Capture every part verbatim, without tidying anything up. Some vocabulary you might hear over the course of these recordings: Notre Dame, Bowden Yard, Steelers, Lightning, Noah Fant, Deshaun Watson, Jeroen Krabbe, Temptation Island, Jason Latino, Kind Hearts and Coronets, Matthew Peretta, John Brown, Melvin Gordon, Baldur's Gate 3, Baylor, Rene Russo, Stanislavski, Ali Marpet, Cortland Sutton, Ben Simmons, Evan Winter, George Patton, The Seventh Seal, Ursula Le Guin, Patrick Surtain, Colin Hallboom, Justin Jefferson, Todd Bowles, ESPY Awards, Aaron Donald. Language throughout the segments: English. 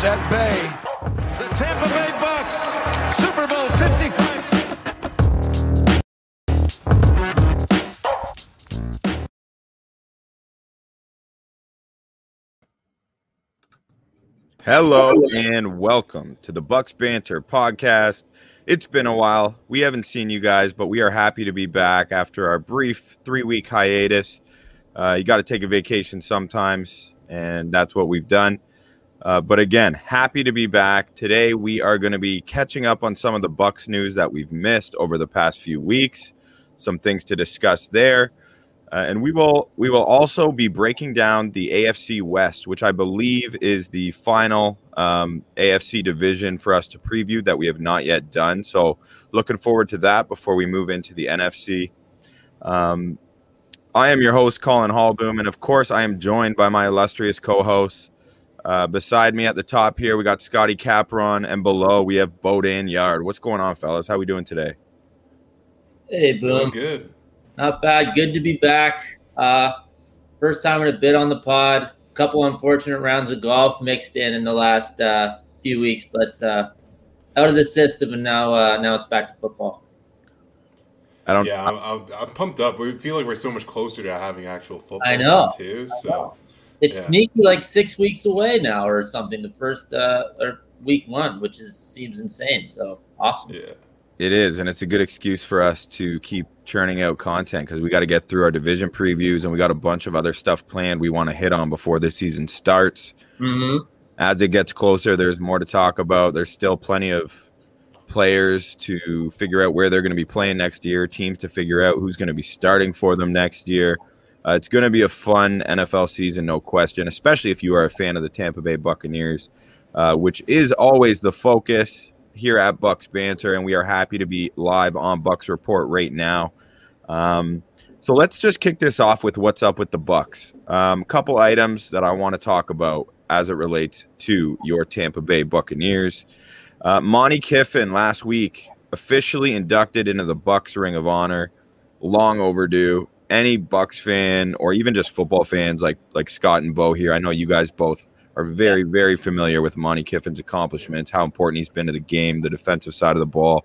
is at bay. The Tampa Bay Bucs, Super Bowl fifty-five. Hello and welcome to the Bucs Banter podcast. It's been a while. We haven't seen you guys, but we are happy to be back after our brief three-week hiatus. Uh, you got to take a vacation sometimes, and that's what we've done. Uh, but again, happy to be back. Today, we are going to be catching up on some of the Bucs news that we've missed over the past few weeks, some things to discuss there. Uh, and we will we will also be breaking down the A F C West, which I believe is the final um, A F C division for us to preview that we have not yet done. So looking forward to that before we move into the N F C. Um, I am your host, Colin Hallboom, and of course I am joined by my illustrious co-hosts. Uh, beside me at the top here, we got Scotty Capron, and below we have Bowden Yard. What's going on, fellas? How we doing today? Hey, Boom. Doing good. Not bad. Good to be back. Uh, first time in a bit on the pod. A couple unfortunate rounds of golf mixed in in the last uh, few weeks, but uh, out of the system, and now uh, now it's back to football. I don't. Yeah, I'm, I'm, I'm pumped up. We feel like we're so much closer to having actual football. I know too. So I know. It's yeah. sneaky, like six weeks away now, or something. The first uh, or week one, which is seems insane. So awesome. Yeah. It is, and it's a good excuse for us to keep churning out content because we got to get through our division previews, and we got a bunch of other stuff planned we want to hit on before this season starts. Mm-hmm. As it gets closer, there's more to talk about. There's still plenty of players to figure out where they're going to be playing next year, teams to figure out who's going to be starting for them next year. Uh, it's going to be a fun N F L season, no question, especially if you are a fan of the Tampa Bay Buccaneers, uh, which is always the focus here at Bucs Banter, and we are happy to be live on Bucs Report right now. Um, so let's just kick this off with what's up with the Bucs. Um, a couple items that I want to talk about as it relates to your Tampa Bay Buccaneers. Uh, Monty Kiffin last week officially inducted into the Bucs Ring of Honor. Long overdue. Any Bucs fan or even just football fans like like Scott and Bo here, I know you guys both are very, very familiar with Monty Kiffin's accomplishments, how important he's been to the game, the defensive side of the ball.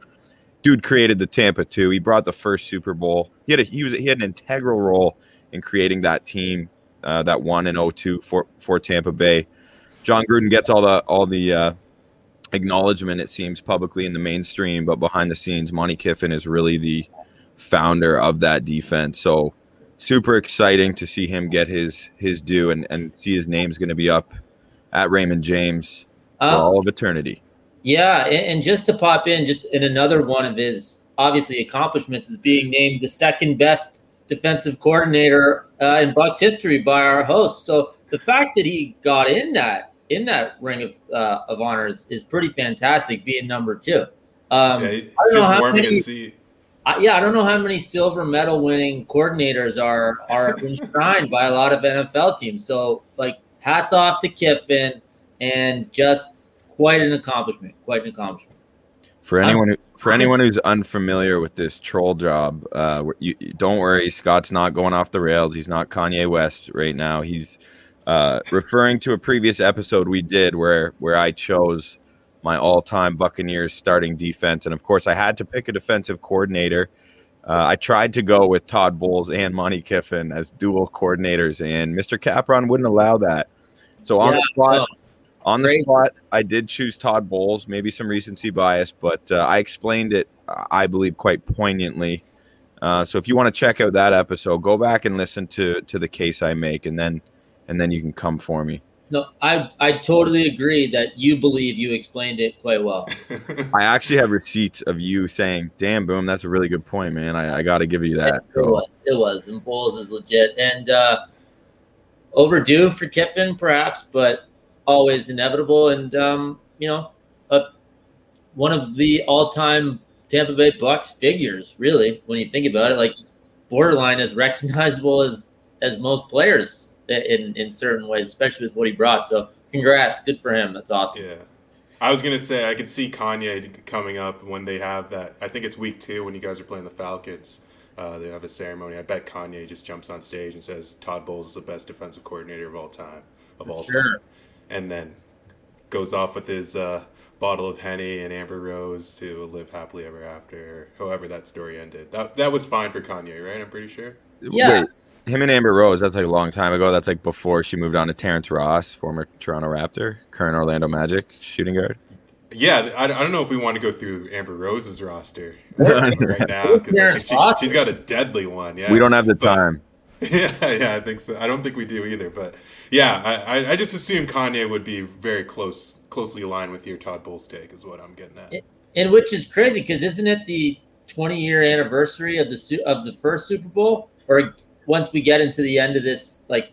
Dude created the Tampa two. He brought the first Super Bowl. He had a, he was he had an integral role in creating that team uh, that won in oh two for for Tampa Bay. Jon Gruden gets all the all the uh, acknowledgement, it seems, publicly in the mainstream, but behind the scenes, Monty Kiffin is really the founder of that defense. So super exciting to see him get his his due and and see his name's going to be up at Raymond James for um, all of eternity. Yeah, and, and just to pop in, just in another one of his, obviously, accomplishments is being named the second best defensive coordinator uh, in Bucs history by our host. So the fact that he got in that in that ring of uh, of honor is, is pretty fantastic, being number two. Um, yeah, he's just warming his seat. I, yeah, I don't know how many silver medal winning coordinators are are enshrined by a lot of N F L teams. So, like, hats off to Kiffin, and just quite an accomplishment. Quite an accomplishment. For anyone, who, for anyone who's unfamiliar with this troll job, uh, you, don't worry. Scott's not going off the rails. He's not Kanye West right now. He's uh, referring to a previous episode we did where where I chose my all-time Buccaneers starting defense, and of course, I had to pick a defensive coordinator. Uh, I tried to go with Todd Bowles and Monty Kiffin as dual coordinators, and Mister Capron wouldn't allow that. So on yeah, the spot, oh, on the spot, I did choose Todd Bowles. Maybe some recency bias, but uh, I explained it, I believe, quite poignantly. Uh, so if you want to check out that episode, go back and listen to to the case I make, and then and then you can come for me. No, I I totally agree that you believe you explained it quite well. I actually have receipts of you saying, "Damn, Boom, that's a really good point, man. I, I got to give you that." It, so. it was, it was, and Bowles is legit, and. Uh, Overdue for Kiffin, perhaps, but always inevitable. And, um, you know, uh, one of the all-time Tampa Bay Bucs figures, really, when you think about it. Like, borderline as recognizable as, as most players in, in certain ways, especially with what he brought. So, congrats. Good for him. That's awesome. Yeah. I was going to say, I could see Kanye coming up when they have that. I think it's week two when you guys are playing the Falcons. Uh, they have a ceremony. I bet Kanye just jumps on stage and says, Todd Bowles is the best defensive coordinator of all time. Of all sure. time. And then goes off with his uh, bottle of Henny and Amber Rose to live happily ever after, however that story ended. That that was fine for Kanye, right? I'm pretty sure. Yeah. Wait, him and Amber Rose, that's like a long time ago. That's like before she moved on to Terrence Ross, former Toronto Raptor, current Orlando Magic shooting guard. Yeah, I, I don't know if we want to go through Amber Rose's roster right now, because I think she, she's got a deadly one. Yeah, we don't have the but, time. Yeah, yeah, I think so. I don't think we do either. But yeah, I, I just assume Kanye would be very close, closely aligned with your Todd Bowles take is what I'm getting at. And which is crazy because isn't it the twenty year anniversary of the of the first Super Bowl? Or once we get into the end of this, like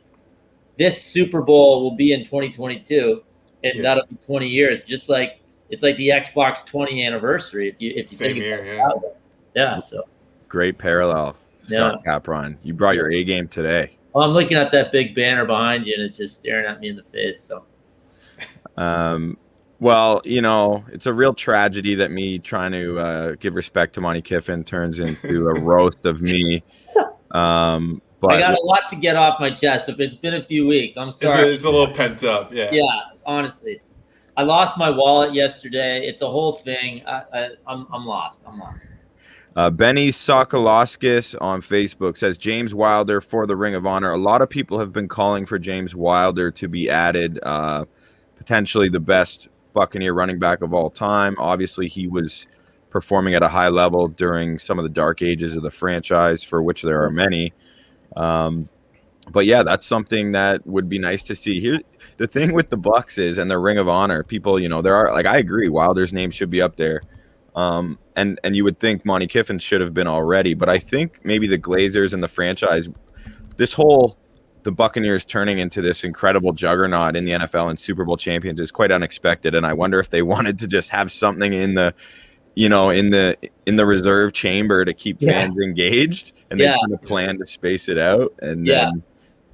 this Super Bowl will be in twenty twenty-two, and yeah. that'll be twenty years. Just like it's like the Xbox twenty anniversary. If you if you Same think year, yeah. It. Yeah. So great parallel. Scott yeah. Capron, you brought your A game today. Well, I'm looking at that big banner behind you, and it's just staring at me in the face. So, um, well, you know, it's a real tragedy that me trying to uh, give respect to Monty Kiffin turns into a roast of me. Um, but I got a lot to get off my chest. It's been a few weeks. I'm sorry. It's a, it's a little pent up. Yeah. Yeah. Honestly, I lost my wallet yesterday. It's a whole thing. I, I, I'm I'm lost. I'm lost. Uh, Benny Sokoloskis on Facebook says, James Wilder for the Ring of Honor. A lot of people have been calling for James Wilder to be added, uh, potentially the best Buccaneer running back of all time. Obviously, he was performing at a high level during some of the dark ages of the franchise, for which there are many. Um, but, yeah, that's something that would be nice to see. Here, the thing with the Bucs is, and the Ring of Honor, people, you know, there are, like, I agree, Wilder's name should be up there. Um, and, and you would think Monty Kiffin should have been already, but I think maybe the Glazers and the franchise, this whole, the Buccaneers turning into this incredible juggernaut in the N F L and Super Bowl champions is quite unexpected. And I wonder if they wanted to just have something in the, you know, in the, in the reserve chamber to keep yeah. fans engaged, and they yeah. kind of plan to space it out. And yeah. then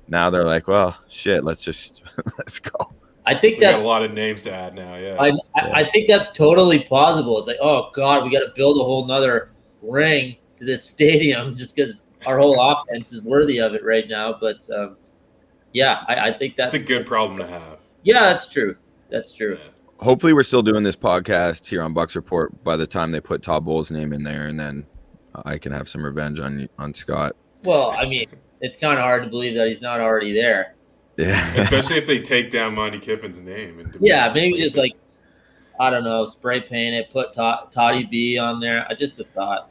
now they're like, well, shit, let's just, let's go. I think we that's got a lot of names to add now. Yeah. I, yeah. I think that's totally plausible. It's like, oh God, we got to build a whole nother ring to this stadium just because our whole offense is worthy of it right now. But um, yeah, I, I think that's it's a good problem to have. Yeah, that's true. That's true. Yeah. Hopefully we're still doing this podcast here on Bucs Report by the time they put Todd Bowles' name in there, and then I can have some revenge on, on Scott. Well, I mean, it's kind of hard to believe that he's not already there. Yeah. Especially if they take down Monty Kiffin's name. And yeah, maybe just it. like, I don't know, spray paint it, put Tod- Toddy B on there. I just a thought.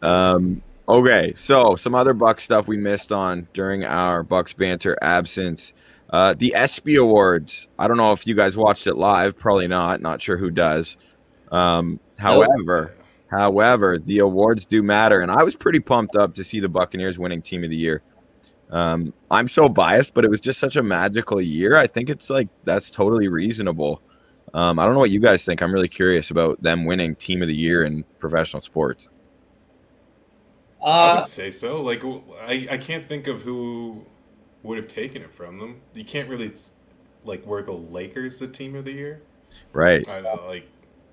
Um, okay, so some other Bucs stuff we missed on during our Bucs banter absence. Uh, the E S P Y Awards. I don't know if you guys watched it live. Probably not. Not sure who does. Um, however, oh. however, the awards do matter, and I was pretty pumped up to see the Buccaneers winning Team of the Year. Um, I'm so biased, but it was just such a magical year. I think it's like that's totally reasonable. Um, I don't know what you guys think. I'm really curious about them winning Team of the Year in professional sports. Uh, I would say so. Like I, I can't think of who would have taken it from them. You can't really like were the Lakers the Team of the Year, right? I, like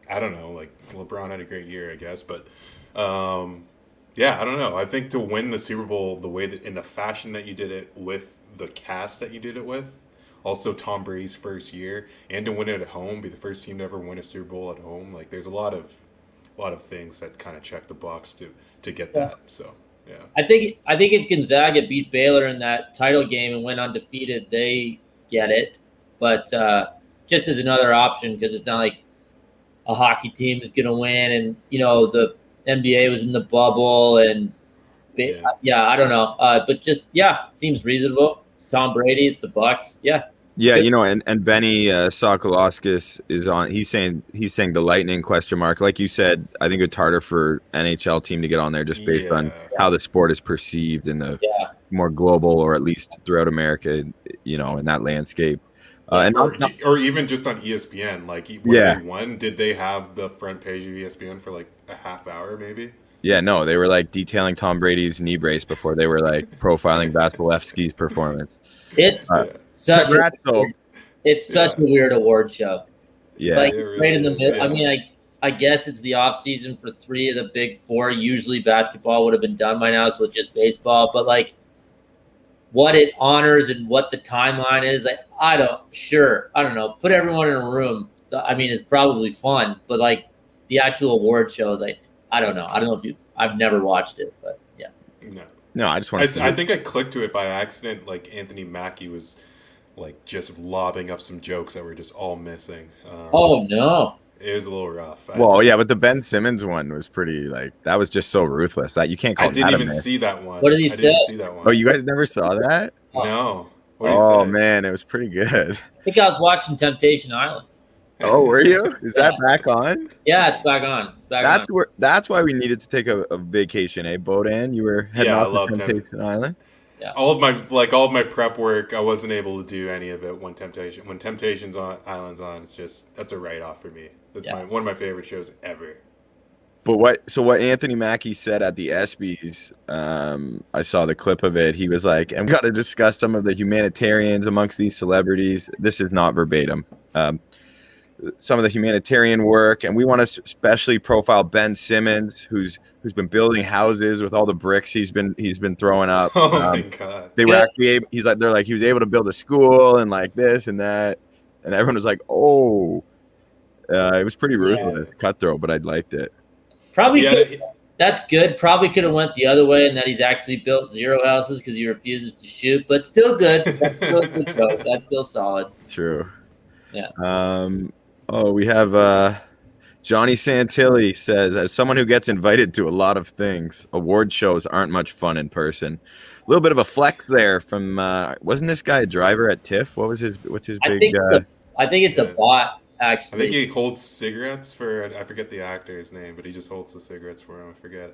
I don't know. Like LeBron had a great year, I guess, but. Um, Yeah, I don't know. I think to win the Super Bowl the way that in the fashion that you did it with the cast that you did it with, also Tom Brady's first year, and to win it at home, be the first team to ever win a Super Bowl at home. Like there's a lot of, a lot of things that kind of check the box to to get yeah. that. So yeah, I think I think if Gonzaga beat Baylor in that title game and went undefeated, they get it. But uh, just as another option, because it's not like a hockey team is going to win, and you know the. N B A was in the bubble, and yeah, yeah I don't know, uh, but just yeah, seems reasonable. It's Tom Brady, it's the Bucs, yeah, yeah, you know, and and Benny uh, Sokoloskis is on. He's saying he's saying the Lightning question mark, like you said. I think it's harder for N H L team to get on there just based yeah. on how the sport is perceived in the yeah. more global, or at least throughout America, you know, in that landscape. Uh, and or, not, or even just on E S P N, like when yeah. they won, did they have the front page of E S P N for like a half hour maybe? Yeah, no, they were like detailing Tom Brady's knee brace before they were like profiling Vasilevsky's performance. It's uh, such a, it's such yeah. a weird award show. Yeah, like really right in the middle. Yeah. I mean, I I guess it's the off season for three of the big four. Usually basketball would have been done by now, so it's just baseball. But like, what it honors and what the timeline is, like, I don't, sure, I don't know. Put everyone in a room. I mean, it's probably fun, but like the actual award shows, like, I don't know. I don't know if you, I've never watched it, but yeah. No, no, I just want to. I, I think I clicked to it by accident. Like Anthony Mackie was like just lobbing up some jokes that were just all missing. Um, oh no. It was a little rough. Well, I, yeah, but the Ben Simmons one was pretty, like, that was just so ruthless that you can't call it. I didn't even see that one. What did he I say? Didn't see that one. Oh, you guys never saw that? No. What did oh, he say? Man, it was pretty good. I think I was watching Temptation Island. Oh, were you? Is yeah. that back on? Yeah, it's back on. It's back that's on. Where, that's why we needed to take a, a vacation, eh, Bowden? You were heading yeah, off to Temptation Temp- Island? Yeah. All of my like all of my prep work, I wasn't able to do any of it when Temptation when Temptation's on Island's on. It's just that's a write off for me. That's yeah. my one of my favorite shows ever. But what so what Anthony Mackie said at the ESPYs, um, I saw the clip of it. He was like, "And we got to discuss some of the humanitarians amongst these celebrities." This is not verbatim. Um, some of the humanitarian work, and we want to especially profile Ben Simmons, who's who's been building houses with all the bricks he's been he's been throwing up. Oh um, my god! They were yeah. actually able, he's like they're like he was able to build a school and like this and that, and everyone was like, "Oh, uh, it was pretty ruthless, yeah. cutthroat," but I liked it. Probably yeah. could, that's good. Probably could have went the other way, and that he's actually built zero houses because he refuses to shoot, but still good. That's still good. Though. That's still solid. True. Yeah. Um. Oh, we have uh, Johnny Santilli says, as someone who gets invited to a lot of things, award shows aren't much fun in person. A little bit of a flex there from uh, wasn't this guy a driver at TIFF? What was his? What's his I big? Think uh, a, I think it's yeah. a bot. Actually, I think he holds cigarettes for. I forget the actor's name, but he just holds the cigarettes for him. I forget.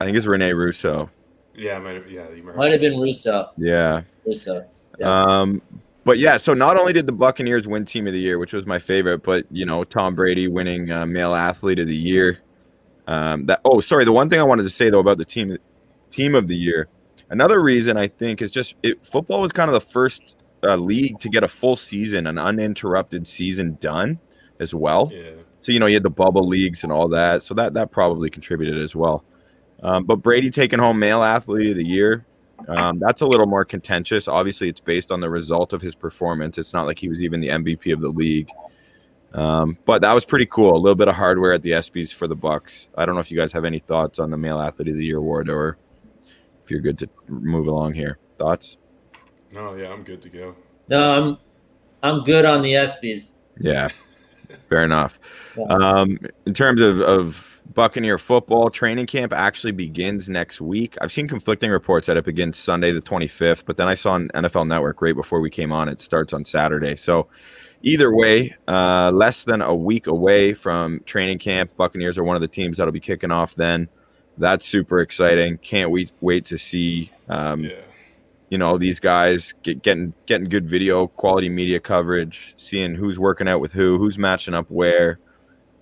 I think it's Rene Russo. Yeah, might have. Yeah, you might, might have been Russo. Yeah, Russo. Yeah. Um. But, yeah, so not only did the Buccaneers win Team of the Year, which was my favorite, but, you know, Tom Brady winning uh, Male Athlete of the Year. Um, that Oh, sorry, the one thing I wanted to say, though, about the team team of the year, another reason I think is just it, football was kind of the first uh, league to get a full season, an uninterrupted season done as well. Yeah. So, you know, you had the bubble leagues and all that, so that, that probably contributed as well. Um, but Brady taking home Male Athlete of the Year. Um, that's a little more contentious. Obviously, it's based on the result of his performance. It's not like he was even the M V P of the league. Um, but that was pretty cool. A little bit of hardware at the ESPYs for the Bucs. I don't know if you guys have any thoughts on the Male Athlete of the Year award or if you're good to move along here. Thoughts? No, yeah, I'm good to go. No, I'm I'm good on the ESPYs. Yeah, fair enough. Yeah. Um, in terms of, of – Buccaneer football training camp actually begins next week. I've seen conflicting reports that it begins Sunday the twenty-fifth, but then I saw on N F L Network right before we came on, it starts on Saturday. So either way, uh, less than a week away from training camp, Buccaneers are one of the teams that'll be kicking off then. That's super exciting. Can't we wait to see, um, yeah. you know, these guys get, getting getting good video, quality media coverage, seeing who's working out with who, who's matching up where,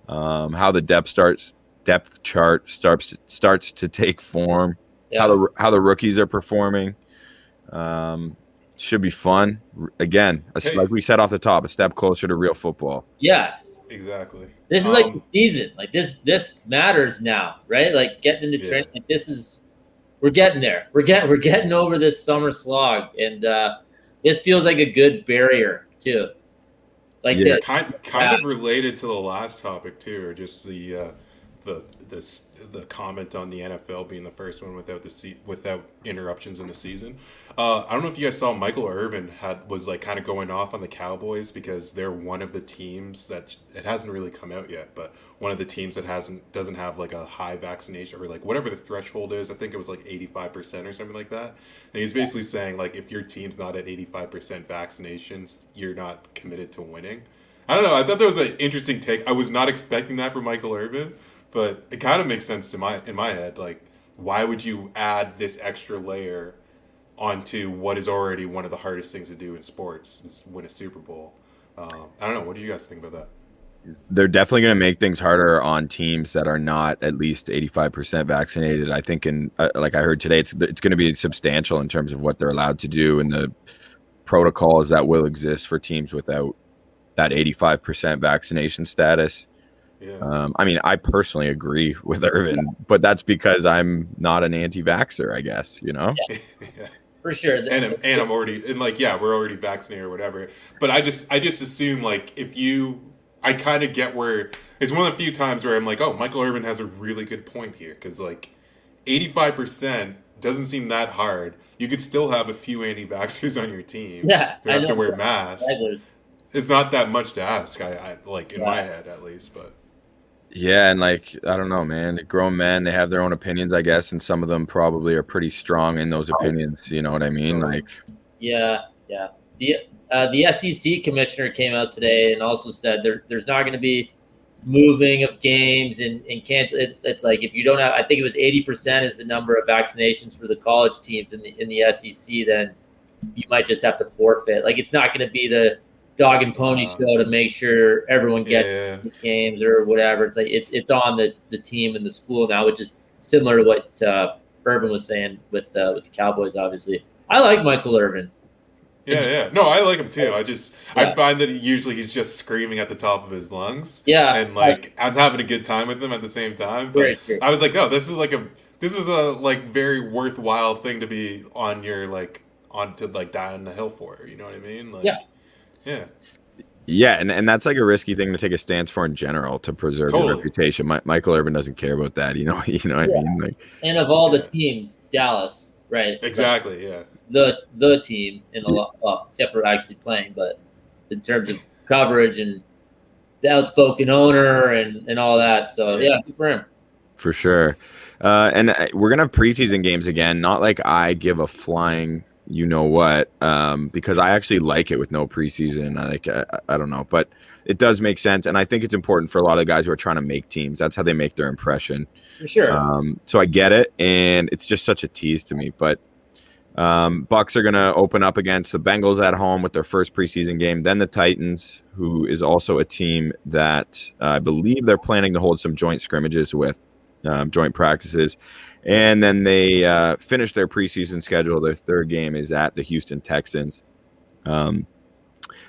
um, how the depth starts. Depth chart starts to, starts to take form. Yeah. How the how the rookies are performing um, should be fun. Again, hey. like we said off the top, a step closer to real football. Yeah, exactly. This is um, like the season. Like this this matters now, right? Like getting into yeah. training. Like this is we're getting there. We're getting we're getting over this summer slog, and uh, this feels like a good barrier too. Like yeah. to, kind kind yeah. of related to the last topic too, or just the. Uh, The, the the comment on the N F L being the first one without the se- without interruptions in the season. Uh, I don't know if you guys saw Michael Irvin had was like kind of going off on the Cowboys because they're one of the teams that it hasn't really come out yet, but one of the teams that hasn't doesn't have like a high vaccination or like whatever the threshold is. I think it was like eighty-five percent or something like that. And he's basically saying like if your team's not at eighty-five percent vaccinations, you're not committed to winning. I don't know. I thought that was an interesting take. I was not expecting that from Michael Irvin. But it kind of makes sense to my in my head. Like, why would you add this extra layer onto what is already one of the hardest things to do in sports, is win a Super Bowl? Um, I don't know. What do you guys think about that? They're definitely going to make things harder on teams that are not at least eighty-five percent vaccinated. I think, in uh, like I heard today, it's it's going to be substantial in terms of what they're allowed to do and the protocols that will exist for teams without that eighty-five percent vaccination status. Yeah. Um, I mean, I personally agree with Irvin, but that's because I'm not an anti-vaxxer, I guess, you know? Yeah. For sure. And I'm, and I'm already, and like, yeah, we're already vaccinated or whatever. But I just, I just assume, like, if you, I kind of get where, it's one of the few times where I'm like, oh, Michael Irvin has a really good point here. Because, like, eighty-five percent doesn't seem that hard. You could still have a few anti-vaxxers on your team yeah, who have to wear masks. Drivers. It's not that much to ask, I, I like, in yeah. my head at least, but. Yeah, and like, I don't know, man. Grown men, they have their own opinions, I guess, and some of them probably are pretty strong in those opinions. You know what I mean? Like, yeah, yeah. The uh, the S E C commissioner came out today and also said there there's not going to be moving of games and and cancel. It, it's like if you don't have, I think it was eighty percent is the number of vaccinations for the college teams in the in the S E C. Then you might just have to forfeit. Like, it's not going to be the dog and pony uh, show to make sure everyone gets yeah. the games or whatever. It's like it's it's on the, the team and the school now, which is similar to what uh, Irvin was saying with uh, with the Cowboys. Obviously, I like Michael Irvin. Yeah, yeah. No, I like him too. I just yeah. I find that he, usually he's just screaming at the top of his lungs. Yeah, and like I, I'm having a good time with him at the same time. But great, great. I was like, oh, this is like a this is a like very worthwhile thing to be on your like on to like die on the hill for. You know what I mean? Like, yeah. Yeah, yeah, and, and that's like a risky thing to take a stance for in general to preserve totally. Your reputation. My, Michael Irvin doesn't care about that, you know. You know what yeah. I mean? Like, and of all yeah. the teams, Dallas, right? Exactly. Like, yeah. The the team in a lot, well, except for actually playing, but in terms of coverage and the outspoken owner and, and all that, so yeah, yeah good for him. For sure, uh, and we're gonna have preseason games again. Not like I give a flying. You know what? Um, because I actually like it with no preseason. I like I, I don't know, but it does make sense, and I think it's important for a lot of the guys who are trying to make teams. That's how they make their impression. For sure. Um, so I get it, and it's just such a tease to me. But um, Bucs are going to open up against the Bengals at home with their first preseason game. Then the Titans, who is also a team that uh, I believe they're planning to hold some joint scrimmages with, um, joint practices. And then they uh, finish their preseason schedule. Their third game is at the Houston Texans. Um,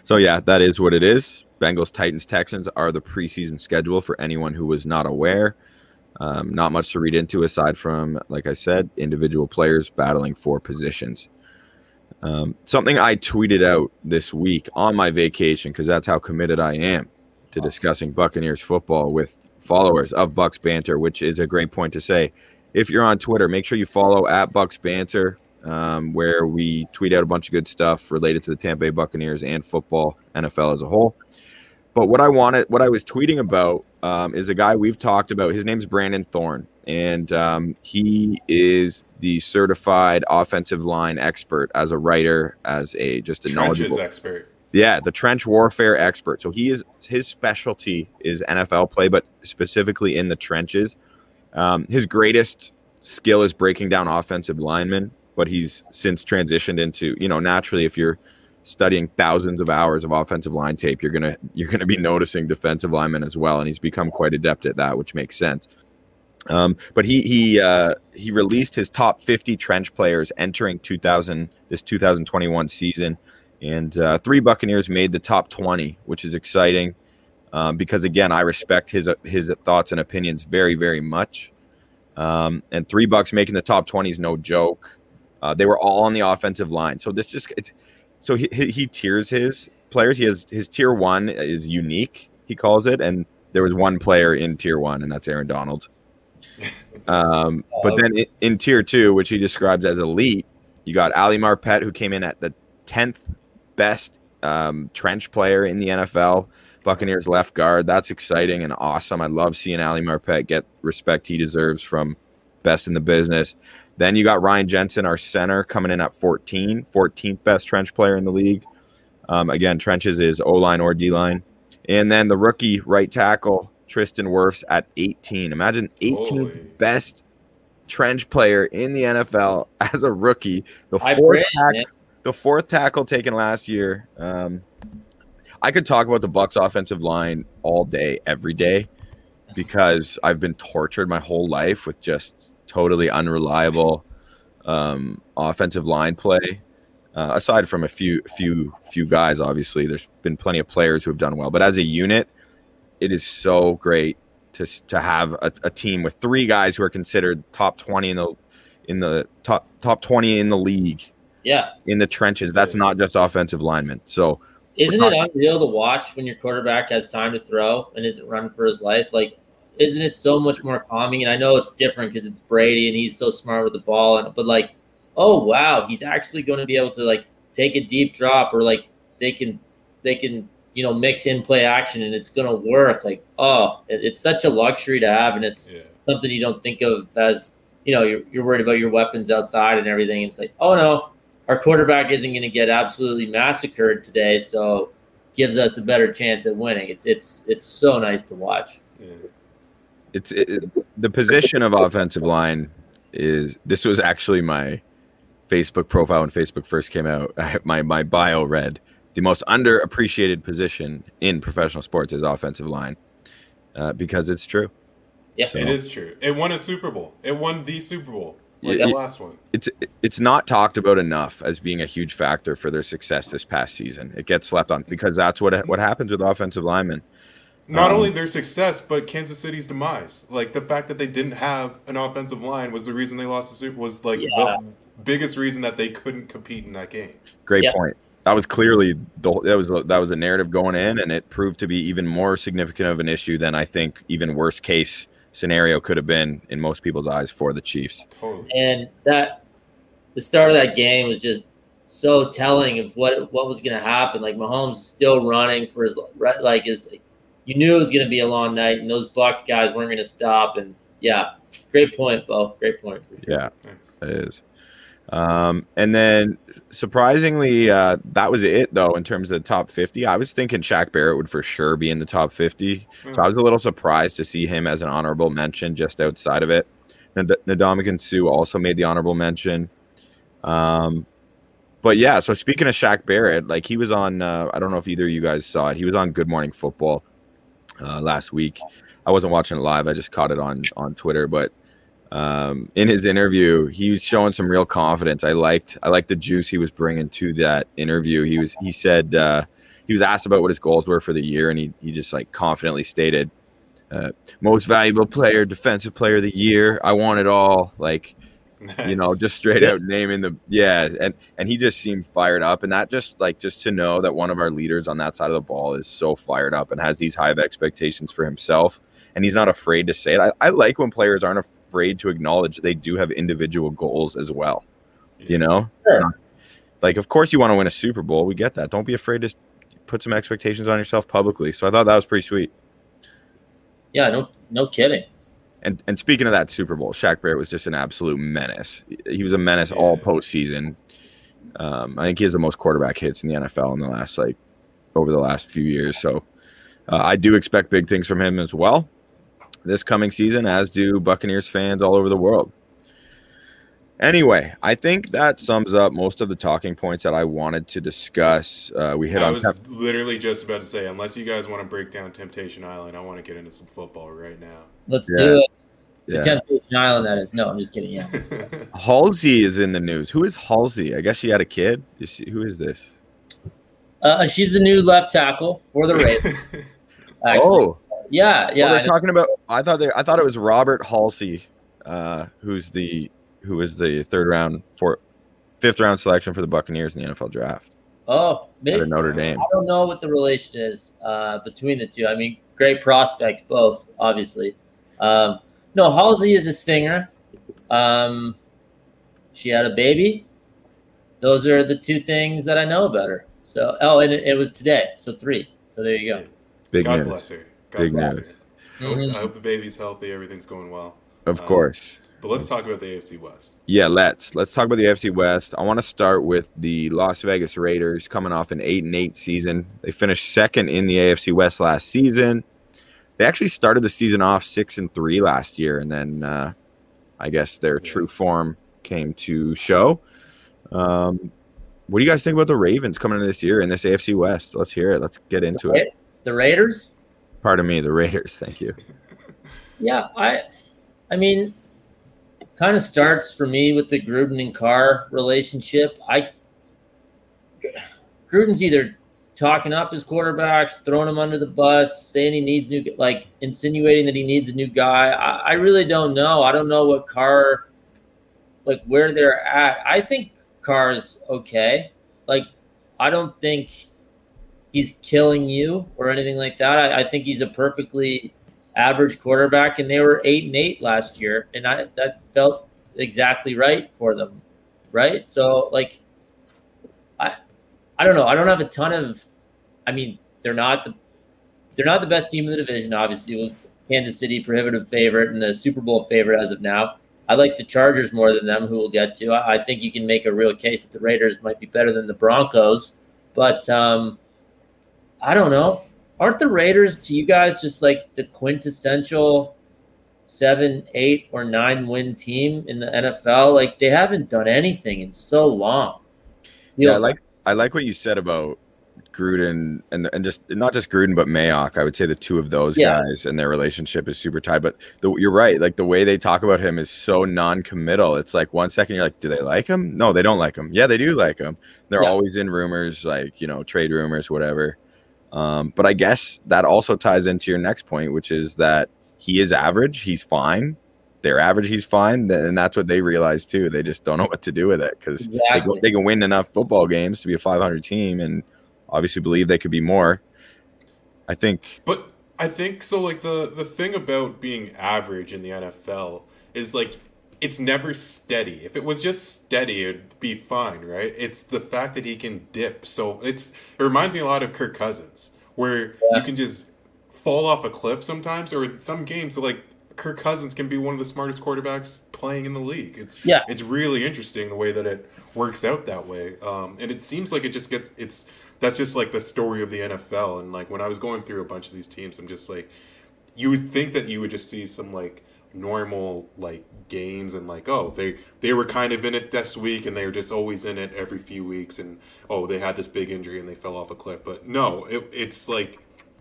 so, yeah, that is what it is. Bengals, Titans, Texans are the preseason schedule for anyone who was not aware. Um, not much to read into aside from, like I said, individual players battling for positions. Um, something I tweeted out this week on my vacation, because that's how committed I am to discussing Buccaneers football with followers of Bucs Banter, which is a great point to say. If you're on Twitter, make sure you follow at Bucs Banter, um, where we tweet out a bunch of good stuff related to the Tampa Bay Buccaneers and football, N F L as a whole. But what I wanted, what I was tweeting about um, is a guy we've talked about. His name's Brandon Thorne, and um, he is the certified offensive line expert as a writer, as a just a knowledgeable expert. Yeah, the trench warfare expert. So he is his specialty is N F L play, but specifically in the trenches. Um, his greatest skill is breaking down offensive linemen, but he's since transitioned into, you know, naturally, if you're studying thousands of hours of offensive line tape, you're gonna you're gonna be noticing defensive linemen as well, and he's become quite adept at that, which makes sense. Um, but he he uh, he released his top fifty trench players entering two thousand this two thousand twenty-one season, and uh, three Buccaneers made the top twenty, which is exciting. Um, because, again, I respect his his thoughts and opinions very, very much. Um, and three Bucs making the top twenty is no joke. Uh, they were all on the offensive line. So this just it, so he, he tiers his players. He has his tier one is unique, he calls it. And there was one player in tier one, and that's Aaron Donald. Um, but then in, in tier two, which he describes as elite, you got Ali Marpet, who came in at the tenth best um, trench player in the N F L. Buccaneers left guard. That's exciting and awesome. I love seeing Ali Marpet get respect he deserves from best in the business. Then you got Ryan Jensen, our center, coming in at fourteen, fourteenth best trench player in the league. Um, again, trenches is O-line or D-line. And then the rookie right tackle, Tristan Wirfs, at eighteen. Imagine eighteenth Holy. Best trench player in the N F L as a rookie. The fourth, read, tack- the fourth tackle taken last year. Um I could talk about the Bucs offensive line all day, every day, because I've been tortured my whole life with just totally unreliable um, offensive line play. Uh, aside from a few, few, few guys, obviously, there's been plenty of players who have done well. But as a unit, it is so great to to have a, a team with three guys who are considered top twenty in the in the top top twenty in the league Yeah. In the trenches. That's not just offensive linemen. So isn't it unreal to watch when your quarterback has time to throw and isn't running for his life? Like, isn't it so much more calming? And I know it's different because it's Brady and he's so smart with the ball. And but like, oh wow, he's actually going to be able to like take a deep drop, or like they can, they can, you know, mix in play action and it's going to work. Like, oh, it, it's such a luxury to have. And it's yeah. something you don't think of as, you know, you're, you're worried about your weapons outside and everything. It's like, oh no, our quarterback isn't going to get absolutely massacred today. So gives us a better chance at winning. It's, it's, it's so nice to watch. Yeah. It's it, the position of offensive line is, this was actually my Facebook profile when Facebook first came out. I, my, my bio read, the most underappreciated position in professional sports is offensive line, uh, because it's true. Yeah, so. It is true. It won a Super Bowl. It won the Super Bowl, like it, the last one. It's it's not talked about enough as being a huge factor for their success this past season. It gets slept on because that's what what happens with offensive linemen. Not um, only their success, but Kansas City's demise. Like the fact that they didn't have an offensive line was the reason they lost the Super Bowl. Was like yeah. the biggest reason that they couldn't compete in that game. Great yeah. point. That was clearly the that was that was a narrative going in, and it proved to be even more significant of an issue than I think even worst case scenario could have been in most people's eyes for the Chiefs. Totally. And that the start of that game was just so telling of what what was going to happen. Like Mahomes is still running for his like his. You knew it was going to be a long night, and those Bucs guys weren't going to stop. And yeah, great point, Bo. Great point. For sure. Yeah, thanks. It is. Um, and then surprisingly, uh, that was it though, in terms of the top fifty. I was thinking Shaq Barrett would for sure be in the top fifty. Mm. So I was a little surprised to see him as an honorable mention just outside of it. Nad- Ndamukong Suh also made the honorable mention. Um, but yeah, so speaking of Shaq Barrett, like he was on, uh, I don't know if either of you guys saw it. He was on Good Morning Football, uh, last week. I wasn't watching it live. I just caught it on, on Twitter, but Um, in his interview, he was showing some real confidence. I liked, I liked the juice he was bringing to that interview. He was, he said, uh, he was asked about what his goals were for the year, and he, he just like confidently stated, uh, most valuable player, defensive player of the year. I want it all. Like, nice. You know, just straight out naming the, yeah. And, and he just seemed fired up, and that just like, just to know that one of our leaders on that side of the ball is so fired up and has these high expectations for himself. And he's not afraid to say it. I, I like when players aren't afraid. afraid to acknowledge they do have individual goals as well, you know. Sure. Like, of course, you want to win a Super Bowl. We get that. Don't be afraid to put some expectations on yourself publicly. So I thought that was pretty sweet. Yeah, no, no kidding. And and speaking of that Super Bowl, Shaq Barrett was just an absolute menace. He was a menace yeah. all postseason. Um, I think he has the most quarterback hits in the N F L in the last like over the last few years. So uh, I do expect big things from him as well this coming season, as do Buccaneers fans all over the world. Anyway, I think that sums up most of the talking points that I wanted to discuss. Uh, we hit. I on was Cap- literally just about to say, unless you guys want to break down Temptation Island, I want to get into some football right now. Let's yeah. do it. The yeah. Temptation Island, that is. No, I'm just kidding. Yeah. Halsey is in the news. Who is Halsey? I guess she had a kid. Is she, who is this? Uh, she's the new left tackle for the Ravens. Oh. Yeah, yeah. Well, they're talking about. I thought they. I thought it was Robert Halsey, uh, who's the who was the third round, fourth, fifth round selection for the Buccaneers in the N F L draft. Oh, maybe Notre Dame. I don't know what the relation is uh, between the two. I mean, great prospects both, obviously. Um, no, Halsey is a singer. Um, she had a baby. Those are the two things that I know about her. So, oh, and it, it was today. So three. So there you go. Big God news. Bless her. God Big bless her. Mm-hmm. I hope the baby's healthy. Everything's going well. Of um, course. But let's talk about the A F C West. Yeah, let's. Let's talk about the A F C West. I want to start with the Las Vegas Raiders coming off an eight and eight season. They finished second in the A F C West last season. They actually started the season off six and three last year, and then uh, I guess their yeah. true form came to show. Um, what do you guys think about the Ravens coming into this year in this A F C West? Let's hear it. Let's get into the Ra- it. The Raiders? Pardon me, the Raiders. Thank you. Yeah, I I mean, kind of starts for me with the Gruden and Carr relationship. I Gruden's either talking up his quarterbacks, throwing him under the bus, saying he needs new, like insinuating that he needs a new guy. I, I really don't know. I don't know what Carr, like where they're at. I think Carr's okay. Like, I don't think he's killing you or anything like that. I, I think he's a perfectly average quarterback, and they were eight and eight last year, and I that felt exactly right for them, right? So, like, I I don't know. I don't have a ton of. I mean, they're not the they're not the best team in the division, obviously. With Kansas City prohibitive favorite and the Super Bowl favorite as of now. I like the Chargers more than them, who we'll get to. I, I think you can make a real case that the Raiders might be better than the Broncos, but um, I don't know. Aren't the Raiders, to you guys, just like the quintessential seven, eight, or nine win team in the N F L? Like, they haven't done anything in so long. Yeah, I like, like I like what you said about Gruden and and just not just Gruden, but Mayock. I would say the two of those yeah. guys and their relationship is super tied. But the, you're right, like the way they talk about him is so non-committal. It's like one second you're like, do they like him? No, they don't like him. Yeah, they do like him. They're yeah. always in rumors, like, you know, trade rumors, whatever. Um, but I guess that also ties into your next point, which is that he is average. He's fine. They're average. He's fine. And that's what they realize, too. They just don't know what to do with it because exactly. they, they can win enough football games to be a five hundred team and obviously believe they could be more, I think. But I think so, like, the, the thing about being average in the N F L is, like, it's never steady. If it was just steady, it'd be fine, right? It's the fact that he can dip. So it's it reminds me a lot of Kirk Cousins, where yeah. you can just fall off a cliff sometimes, or some games, like, Kirk Cousins can be one of the smartest quarterbacks playing in the league. It's yeah. it's really interesting the way that it works out that way. Um, and it seems like it just gets – it's that's just, like, the story of the N F L. And, like, when I was going through a bunch of these teams, I'm just like – you would think that you would just see some, like, normal, like, games and like, oh, they they were kind of in it this week and they were just always in it every few weeks, and oh, they had this big injury and they fell off a cliff. But no, it, it's like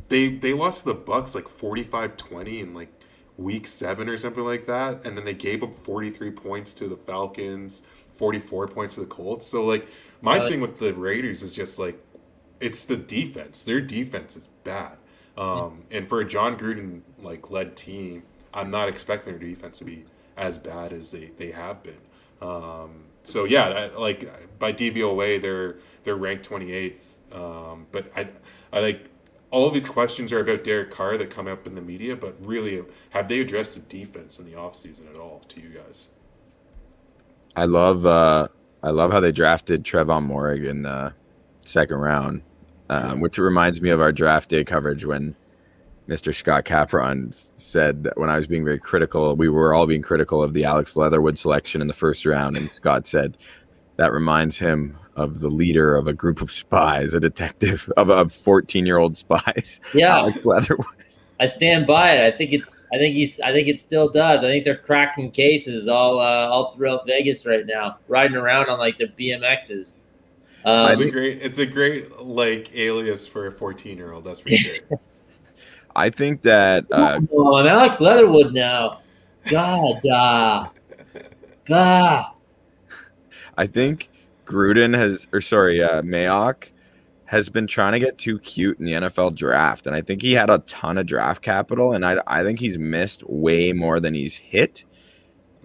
they they lost to the Bucs like forty-five twenty in like week seven or something like that, and then they gave up forty-three points to the Falcons, forty-four points to the Colts. So, like, my uh, thing with the Raiders is just like, it's the defense. Their defense is bad, um and for a Jon Gruden like led team, I'm not expecting their defense to be as bad as they, they have been. Um, so, yeah, I, like, by D V O A, they're they're ranked twenty-eighth. Um, but, I, I like, all of these questions are about Derek Carr that come up in the media, but really, have they addressed the defense in the offseason at all to you guys? I love uh, I love how they drafted Trevon Morig in the second round, um, which reminds me of our draft day coverage when Mister Scott Capron said that when I was being very critical, we were all being critical of the Alex Leatherwood selection in the first round. And Scott said that reminds him of the leader of a group of spies, a detective of a fourteen-year-old spies. Yeah, Alex Leatherwood. I stand by it. I think it's. I think he's. I think it still does. I think they're cracking cases all uh, all throughout Vegas right now, riding around on like their B M Xs. Um, it's a great. It's a great like alias for a fourteen-year-old. That's for sure. I think that uh, – oh, Alex Leatherwood now. God, God. God. I think Gruden has – or sorry, uh, Mayock has been trying to get too cute in the N F L draft, and I think he had a ton of draft capital, and I, I think he's missed way more than he's hit.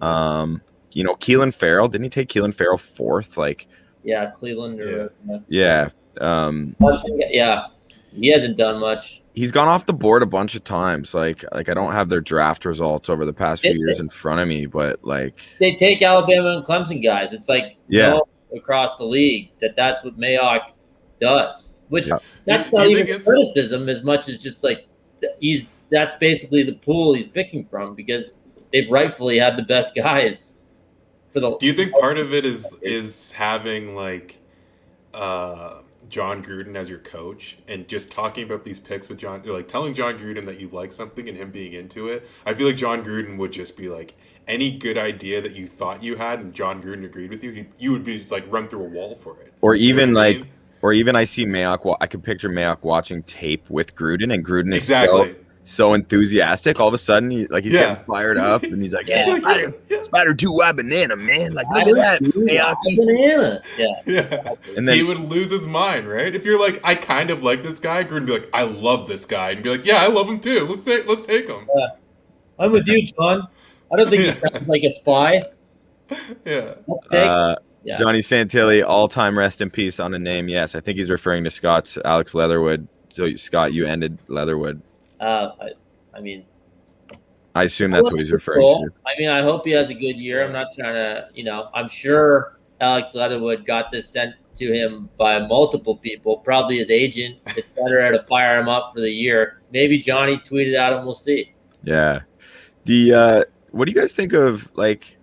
Um, you know, Clelin Ferrell – didn't he take Clelin Ferrell fourth? Like, yeah, Cleveland. Or, yeah. Yeah. Um, yeah. He hasn't done much. He's gone off the board a bunch of times. Like, like I don't have their draft results over the past few it, years in front of me, but like they take Alabama and Clemson guys. It's like yeah. across the league that that's what Mayock does. Which yeah. that's do, not do even criticism as much as just like he's that's basically the pool he's picking from because they've rightfully had the best guys for the. Do you think part of it is is having like? uh Jon Gruden as your coach and just talking about these picks with Jon, like telling Jon Gruden that you like something and him being into it. I feel like Jon Gruden would just be like, any good idea that you thought you had and Jon Gruden agreed with you, he, you would be just like run through a wall for it. Or even you know like, I mean? or even I see Mayock, I could picture Mayock watching tape with Gruden and Gruden is exactly. so, so enthusiastic. All of a sudden, he, like he's yeah. getting fired up and he's like, yeah, yeah, spider, yeah. spider do why banana, man. Like, look at that. Mayock banana. Yeah. yeah. And then he would lose his mind, right? If you're like, I kind of like this guy, Gruden would be like, I love this guy. And be like, yeah, I love him too. Let's take, let's take him. Yeah. I'm with you, John. I don't think he sounds like a spy. Yeah. Uh, Yeah. Johnny Santilli, all-time rest in peace on a name. Yes, I think he's referring to Scott's Alex Leatherwood. So, Scott, you ended Leatherwood. Uh, I, I mean, I assume that's what he's referring to. I mean, I hope he has a good year. I'm not trying to, you know, I'm sure Alex Leatherwood got this sent to him by multiple people, probably his agent, et cetera, to fire him up for the year. Maybe Johnny tweeted at him. We'll see. Yeah. The uh, what do you guys think of, like,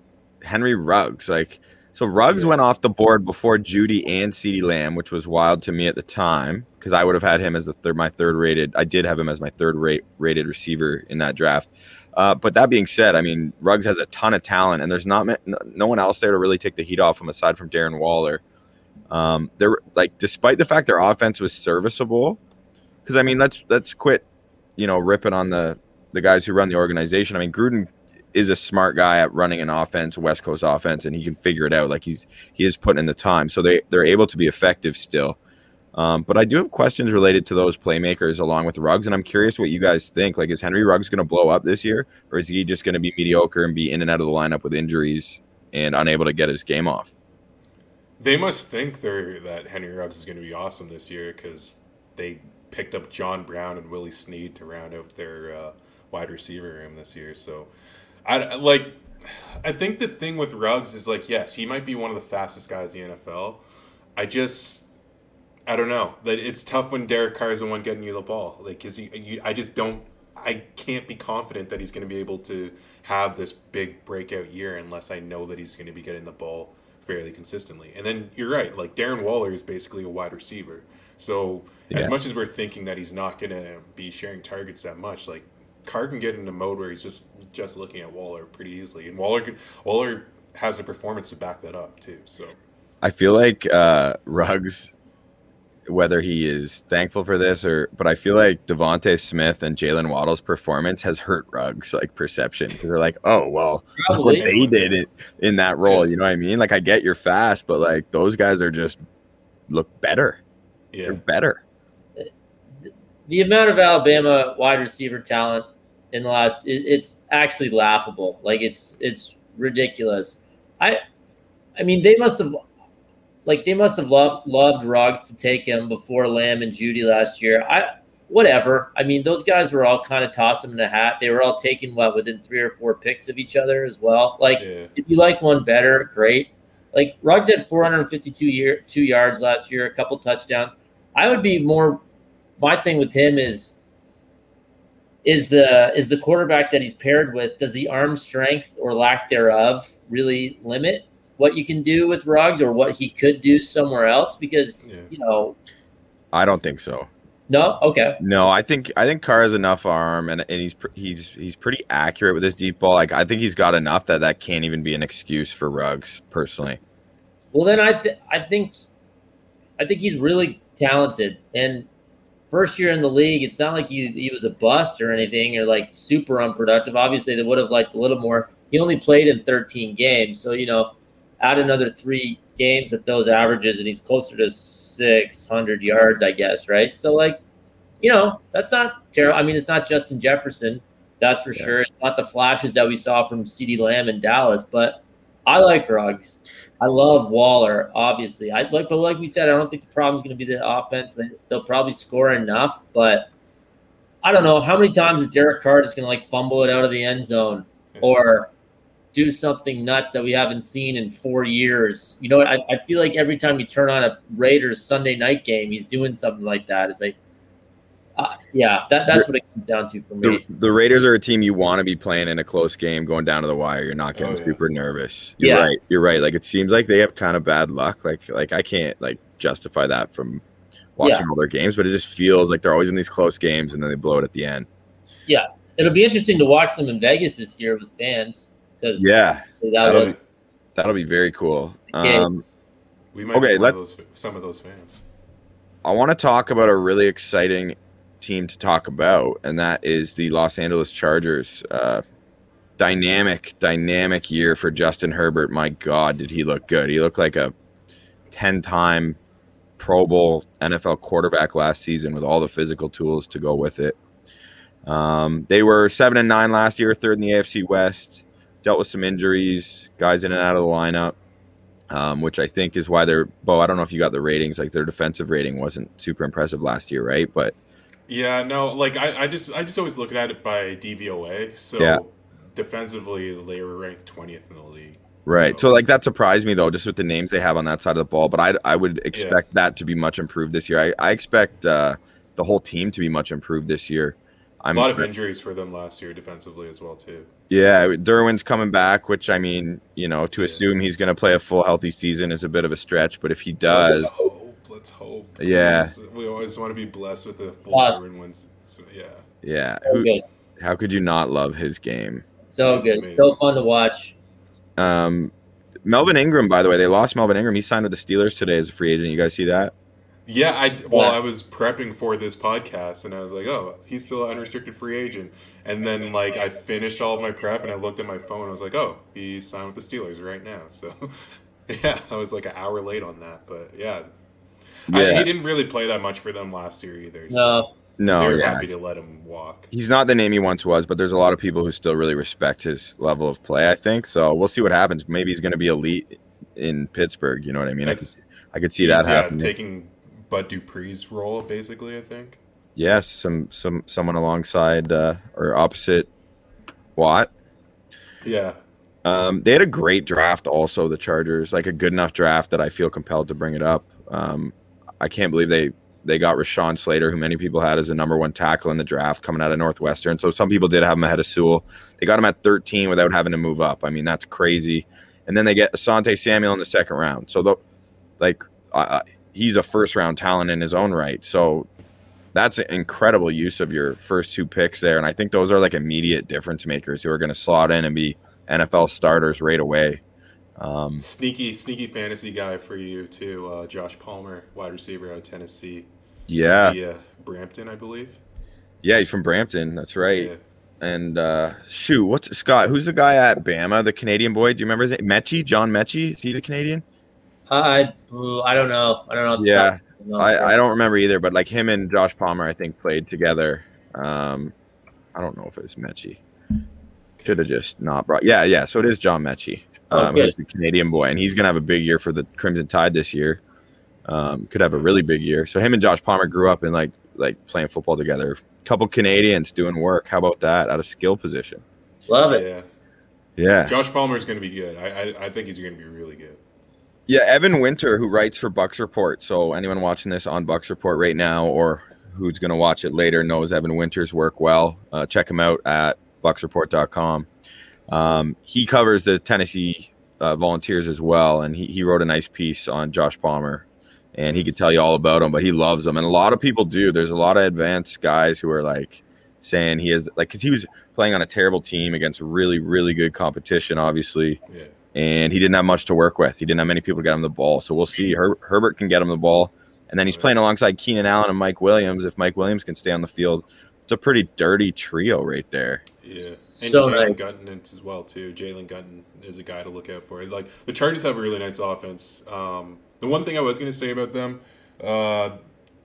Henry Ruggs? Like, so Ruggs yeah. went off the board before Jeudy and CeeDee Lamb, which was wild to me at the time because I would have had him as the third, my third rated. I did have him as my third rate, rated receiver in that draft. Uh, but that being said, I mean, Ruggs has a ton of talent, and there's not no one else there to really take the heat off him aside from Darren Waller. Um, they're like, despite the fact their offense was serviceable, because I mean, let's let's quit, you know, ripping on the the guys who run the organization. I mean, Gruden is a smart guy at running an offense, West Coast offense, and he can figure it out. Like he's he is putting in the time, so they they're able to be effective still. Um, but I do have questions related to those playmakers along with Ruggs, and I'm curious what you guys think. Like, is Henry Ruggs going to blow up this year, or is he just going to be mediocre and be in and out of the lineup with injuries and unable to get his game off? They must think they're, that Henry Ruggs is going to be awesome this year because they picked up John Brown and Willie Snead to round out their uh, wide receiver room this year. So, I like. I think the thing with Ruggs is, like, yes, he might be one of the fastest guys in the N F L. I just. I don't know. It's tough when Derek Carr is the one getting you the ball. Like, cause you, you, I just don't, I can't be confident that he's going to be able to have this big breakout year unless I know that he's going to be getting the ball fairly consistently. And then you're right. Like, Darren Waller is basically a wide receiver. So yeah. as much as we're thinking that he's not going to be sharing targets that much, like, Carr can get in a mode where he's just, just looking at Waller pretty easily. And Waller, could, Waller has a performance to back that up too. So I feel like uh, Ruggs, whether he is thankful for this or, but I feel like Devontae Smith and Jalen Waddle's performance has hurt Ruggs' like perception. Cause they're like, oh, well, look what they did in, in that role. You know what I mean? Like, I get you're fast, but like those guys are just look better. Yeah. They're better. The, the amount of Alabama wide receiver talent in the last, it, it's actually laughable. Like it's, it's ridiculous. I, I mean, they must've, Like they must have loved loved Ruggs to take him before Lamb and Jeudy last year. I whatever. I mean, those guys were all kind of tossing in a hat. They were all taken what within three or four picks of each other as well. Like yeah. if you like one better, great. Like Ruggs had four hundred fifty-two year two yards last year, a couple touchdowns. I would be more. My thing with him is is the is the quarterback that he's paired with. Does the arm strength or lack thereof really limit what you can do with Ruggs or what he could do somewhere else? Because, yeah. you know. I don't think so. No? Okay. No, I think I think Carr has enough arm, and, and he's he's he's pretty accurate with his deep ball. Like, I think he's got enough that that can't even be an excuse for Ruggs, personally. Well, then I th- I think I think he's really talented. And first year in the league, it's not like he, he was a bust or anything or, like, super unproductive. Obviously, they would have liked a little more. He only played in thirteen games, so, you know, add another three games at those averages, and he's closer to six hundred yards, I guess, right? So, like, you know, that's not terrible. I mean, it's not Justin Jefferson, that's for yeah. sure. It's not the flashes that we saw from CeeDee Lamb in Dallas, but I like Ruggs. I love Waller, obviously. I like, but like we said, I don't think the problem's going to be the offense. They'll probably score enough, but I don't know. How many times is Derek Carr just going to, like, fumble it out of the end zone or – do something nuts that we haven't seen in four years. You know what? I, I feel like every time you turn on a Raiders Sunday night game, he's doing something like that. It's like, uh, yeah, that, that's what it comes down to for me. The, the Raiders are a team you want to be playing in a close game, going down to the wire. You're not getting oh, yeah. super nervous. You're yeah. right. You're right. Like, it seems like they have kind of bad luck. Like, like I can't like justify that from watching yeah. all their games, but it just feels like they're always in these close games and then they blow it at the end. Yeah. It'll be interesting to watch them in Vegas this year with fans. Yeah, so that that'll, was, be, that'll be very cool. Um, we might okay, let some of those fans. I want to talk about a really exciting team to talk about, and that is the Los Angeles Chargers. Uh, dynamic, dynamic year for Justin Herbert. My God, did he look good? He looked like a ten-time Pro Bowl N F L quarterback last season with all the physical tools to go with it. Um, they were seven and nine last year, third in the A F C West. Dealt with some injuries, guys in and out of the lineup. um, which I think is why they're – Bo, I don't know if you got the ratings. Like, their defensive rating wasn't super impressive last year, right? But yeah, no, like I, I just I just always look at it by D V O A. So yeah. Defensively, they were ranked twentieth in the league. Right. So, so like that surprised me, though, just with the names they have on that side of the ball. But I, I would expect yeah. that to be much improved this year. I, I expect uh, the whole team to be much improved this year. I'm, a lot of injuries for them last year defensively as well, too. Yeah, Derwin's coming back, which, I mean, you know, to yeah. assume he's going to play a full healthy season is a bit of a stretch. But if he does... Let's hope. Let's hope. Yeah. We always want to be blessed with a full Derwin wins. So, yeah. Yeah. So Who, good. How could you not love his game? So That's good. Amazing. So fun to watch. Um, Melvin Ingram, by the way, they lost Melvin Ingram. He signed with the Steelers today as a free agent. You guys see that? Yeah, I well, I was prepping for this podcast, and I was like, "Oh, he's still an unrestricted free agent." And then, like, I finished all of my prep, and I looked at my phone. And I was like, "Oh, he signed with the Steelers right now." So, yeah, I was like an hour late on that, but yeah, yeah. I, he didn't really play that much for them last year either. So no, no, they were yeah. happy to let him walk. He's not the name he once was, but there's a lot of people who still really respect his level of play. I think so. We'll see what happens. Maybe he's going to be elite in Pittsburgh. You know what I mean? I could, I could see that happening. Yeah, taking. Bud Dupree's role, basically, I think. Yes, some some someone alongside uh, or opposite Watt. Yeah. Um, they had a great draft also, the Chargers, like a good enough draft that I feel compelled to bring it up. Um, I can't believe they, they got Rashawn Slater, who many people had as a number one tackle in the draft coming out of Northwestern. So some people did have him ahead of Sewell. They got him at thirteen without having to move up. I mean, that's crazy. And then they get Asante Samuel in the second round. So, the, like, I... he's a first-round talent in his own right. So that's an incredible use of your first two picks there. And I think those are like immediate difference makers who are going to slot in and be N F L starters right away. Um, sneaky, sneaky fantasy guy for you too, uh, Josh Palmer, wide receiver out of Tennessee. Yeah. The, uh, Brampton, I believe. Yeah, he's from Brampton. That's right. Yeah. And uh, shoot, what's Scott? Who's the guy at Bama, the Canadian boy? Do you remember his name? Mechie, John Mechie? Is he the Canadian? I, I don't know. I don't know. Yeah, no, I, I don't remember either, but like him and Josh Palmer, I think, played together. Um, I don't know if it was Mechie. Should have just not brought – yeah, yeah, so it is John Mechie. Um, okay. He's the Canadian boy, and he's going to have a big year for the Crimson Tide this year. Um, could have a really big year. So him and Josh Palmer grew up in like like playing football together. A couple Canadians doing work. How about that? Out of skill position. Love it. Yeah. Yeah. Josh Palmer is going to be good. I, I I think he's going to be really good. Yeah, Evan Winter, who writes for Bucs Report. So anyone watching this on Bucs Report right now or who's going to watch it later knows Evan Winter's work well. Uh, check him out at bucs report dot com. Um, he covers the Tennessee uh, Volunteers as well, and he, he wrote a nice piece on Josh Palmer. And he could tell you all about him, but he loves him. And a lot of people do. There's a lot of advanced guys who are like saying he is – like because he was playing on a terrible team against really, really good competition, obviously. Yeah. And he didn't have much to work with. He didn't have many people to get him the ball. So we'll see. Her- Herbert can get him the ball. And then he's playing alongside Keenan Allen and Mike Williams. If Mike Williams can stay on the field, it's a pretty dirty trio right there. Yeah. And so Jalen Gunton as well, too. Jalen Gunton is a guy to look out for. Like, the Chargers have a really nice offense. Um, the one thing I was going to say about them, uh,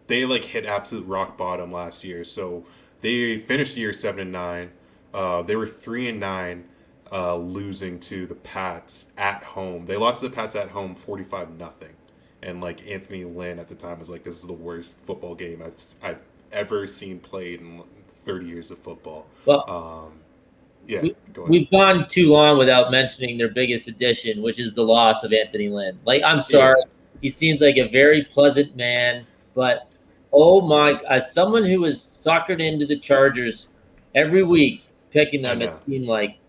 they, like, hit absolute rock bottom last year. So they finished the year seven and nine. Uh, they were three and nine. Uh, losing to the Pats at home. They lost to the Pats at home forty-five nothing. And, like, Anthony Lynn at the time was like, this is the worst football game I've I've ever seen played in thirty years of football. Well, um, yeah, we, go ahead. We've gone too long without mentioning their biggest addition, which is the loss of Anthony Lynn. Like, I'm sorry. Yeah. He seems like a very pleasant man. But, oh, my – as someone who was suckered into the Chargers every week, picking them, it seemed like –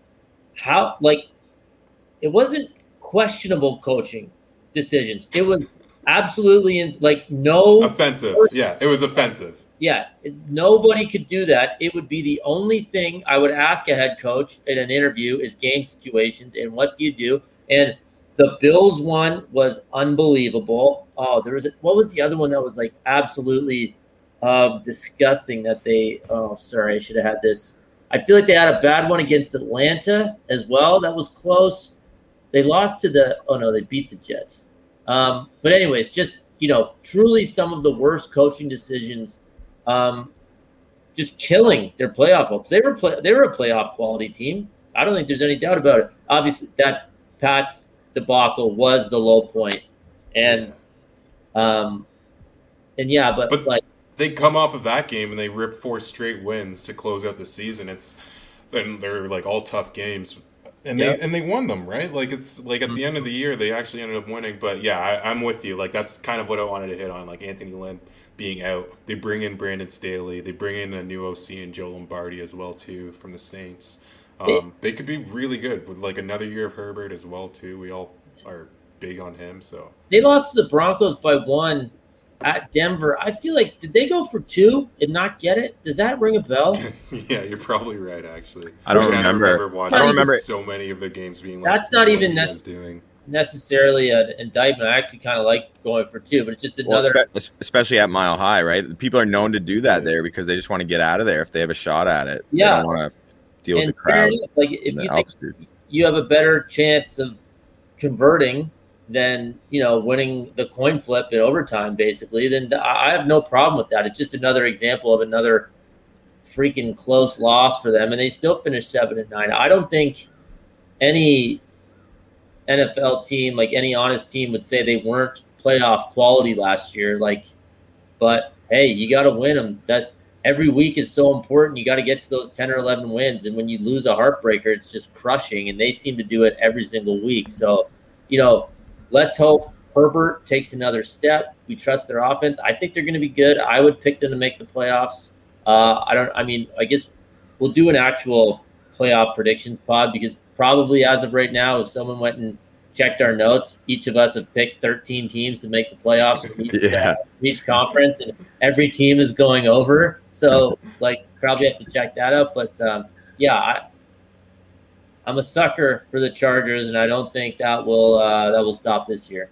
how, like, it wasn't questionable coaching decisions. It was absolutely, in, like, no. Offensive. Person. Yeah, it was offensive. Yeah, it, nobody could do that. It would be the only thing I would ask a head coach in an interview is game situations and what do you do. And the Bills one was unbelievable. Oh, there was a, what was the other one that was, like, absolutely uh, disgusting that they – oh, sorry, I should have had this. I feel like they had a bad one against Atlanta as well. That was close. They lost to the – oh, no, they beat the Jets. Um, but anyways, just, you know, truly some of the worst coaching decisions, um, just killing their playoff hopes. They were play, they were a playoff quality team. I don't think there's any doubt about it. Obviously, that Pats debacle was the low point. And, yeah. um, and yeah, but, but like they come off of that game and they rip four straight wins to close out the season. It's, and they're like all tough games, and yep. they, and they won them, right? Like it's like at mm-hmm. the end of the year, they actually ended up winning, but yeah, I, I'm with you. Like that's kind of what I wanted to hit on. Like Anthony Lynn being out, they bring in Brandon Staley, they bring in a new O C and Joe Lombardi as well too, from the Saints. Um, they could be really good with like another year of Herbert as well too. We all are big on him. So they lost to the Broncos by one at Denver. I feel like, did they go for two and not get it? Does that ring a bell? Yeah, you're probably right. Actually, I don't remember. I, remember watching I don't remember so many of their games being. Like, that's not even nec- doing. necessarily an indictment. I actually kind of like going for two, but it's just another. Well, especially at Mile High, right? People are known to do that there because they just want to get out of there if they have a shot at it. Yeah. They don't want to deal and with the crowd. Enough, like if you altitude. think you have a better chance of converting than, you know, winning the coin flip in overtime, basically, then I have no problem with that. It's just another example of another freaking close loss for them, and they still finished seven and nine. I don't think any N F L team, like any honest team, would say they weren't playoff quality last year. Like, but hey, you got to win them. That's every week is so important. You got to get to those ten or eleven wins, and when you lose a heartbreaker, it's just crushing. And they seem to do it every single week. So, you know. Let's hope Herbert takes another step. We trust their offense. I think they're going to be good. I would pick them to make the playoffs. Uh, I don't. I mean, I guess we'll do an actual playoff predictions pod because probably as of right now, if someone went and checked our notes, each of us have picked thirteen teams to make the playoffs from each, yeah. uh, each conference, and every team is going over. So, like, probably have to check that out. But um, yeah. I, I'm a sucker for the Chargers, and I don't think that will uh, that will stop this year.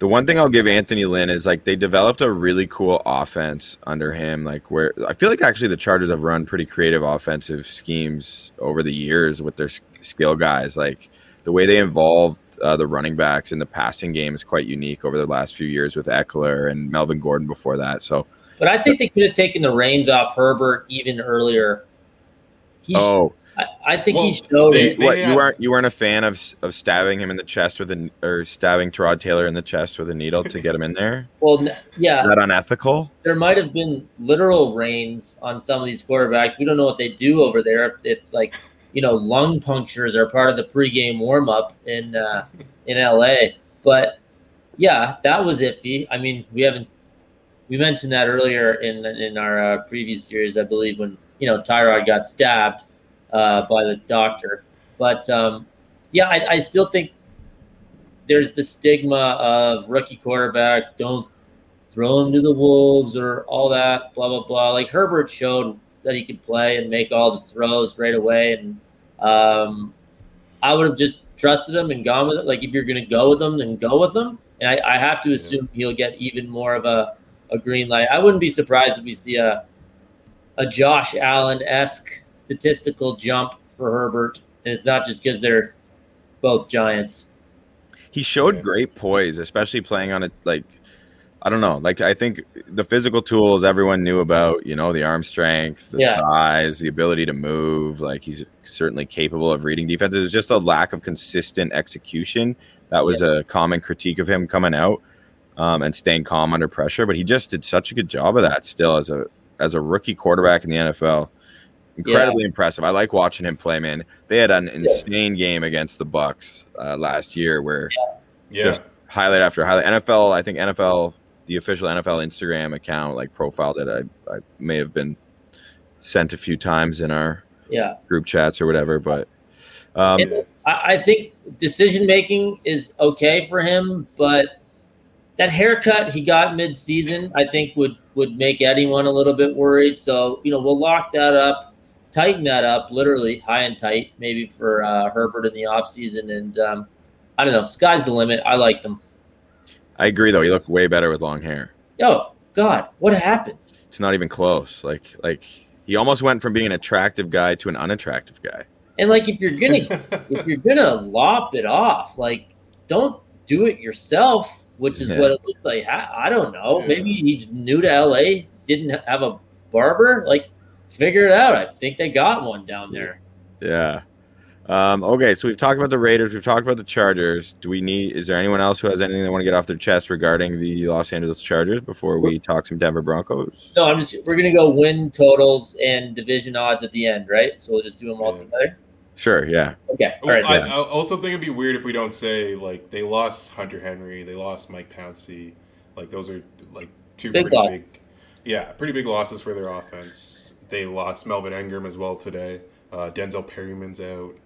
The one thing I'll give Anthony Lynn is like they developed a really cool offense under him. Like where I feel like actually the Chargers have run pretty creative offensive schemes over the years with their skill guys. Like the way they involved uh, the running backs in the passing game is quite unique over the last few years with Eckler and Melvin Gordon before that. So, but I think they could have taken the reins off Herbert even earlier. He's- oh. I, I think well, he showed they, it. They, what, you weren't you weren't a fan of of stabbing him in the chest with a or stabbing Tyrod Taylor in the chest with a needle to get him in there? Well, yeah, is that unethical? There might have been literal reins on some of these quarterbacks. We don't know what they do over there. If it's like, you know, lung punctures are part of the pregame warm up in uh, in L A. But yeah, that was iffy. I mean, we haven't we mentioned that earlier in in our uh, preview series, I believe, when you know Tyrod got stabbed. Uh, by the doctor. But, um, yeah, I, I still think there's the stigma of rookie quarterback, don't throw him to the wolves or all that, blah, blah, blah. Like Herbert showed that he could play and make all the throws right away. And um, I would have just trusted him and gone with it. Like if you're going to go with him, then go with him. And I, I have to assume yeah. he'll get even more of a, a green light. I wouldn't be surprised if we see a, a Josh Allen-esque statistical jump for Herbert, and it's not just because they're both giants. He showed great poise, especially playing on it. Like, I don't know, like I think the physical tools everyone knew about, you know, the arm strength, the yeah. size, the ability to move. Like he's certainly capable of reading defenses. It was just a lack of consistent execution. That was yeah. a common critique of him coming out um, and staying calm under pressure. But he just did such a good job of that still as a, as a rookie quarterback in the N F L. Incredibly yeah. impressive. I like watching him play, man. They had an insane game against the Bucs uh, last year where yeah. just highlight after highlight. N F L, I think N F L, the official N F L Instagram account, like profiled it. I, I may have been sent a few times in our yeah. group chats or whatever. But um, I think decision-making is okay for him, but that haircut he got mid-season, I think, would, would make anyone a little bit worried. So, you know, we'll lock that up. Tighten that up, literally high and tight, maybe for uh, Herbert in the offseason. And um, I don't know. Sky's the limit. I like them. I agree, though. You look way better with long hair. Oh, God. What happened? It's not even close. Like, like he almost went from being an attractive guy to an unattractive guy. And, like, if you're going to if you're gonna lop it off, like, don't do it yourself, which is yeah. what it looks like. I, I don't know. Yeah. Maybe he's new to L A, didn't have a barber. Like, figure it out. I think they got one down there. Yeah. Um, okay, so we've talked about the Raiders. We've talked about the Chargers. Do we need? Is there anyone else who has anything they want to get off their chest regarding the Los Angeles Chargers before we talk some Denver Broncos? No, I'm just. We're gonna go win totals and division odds at the end, right? So we'll just do them all together. Sure. Yeah. Okay. All right. I, yeah. I also think it'd be weird if we don't say like they lost Hunter Henry, they lost Mike Pouncey. Like those are like two big pretty loss. big, yeah, pretty big losses for their offense. They lost Melvin Ingram as well today. Uh, Denzel Perryman's out.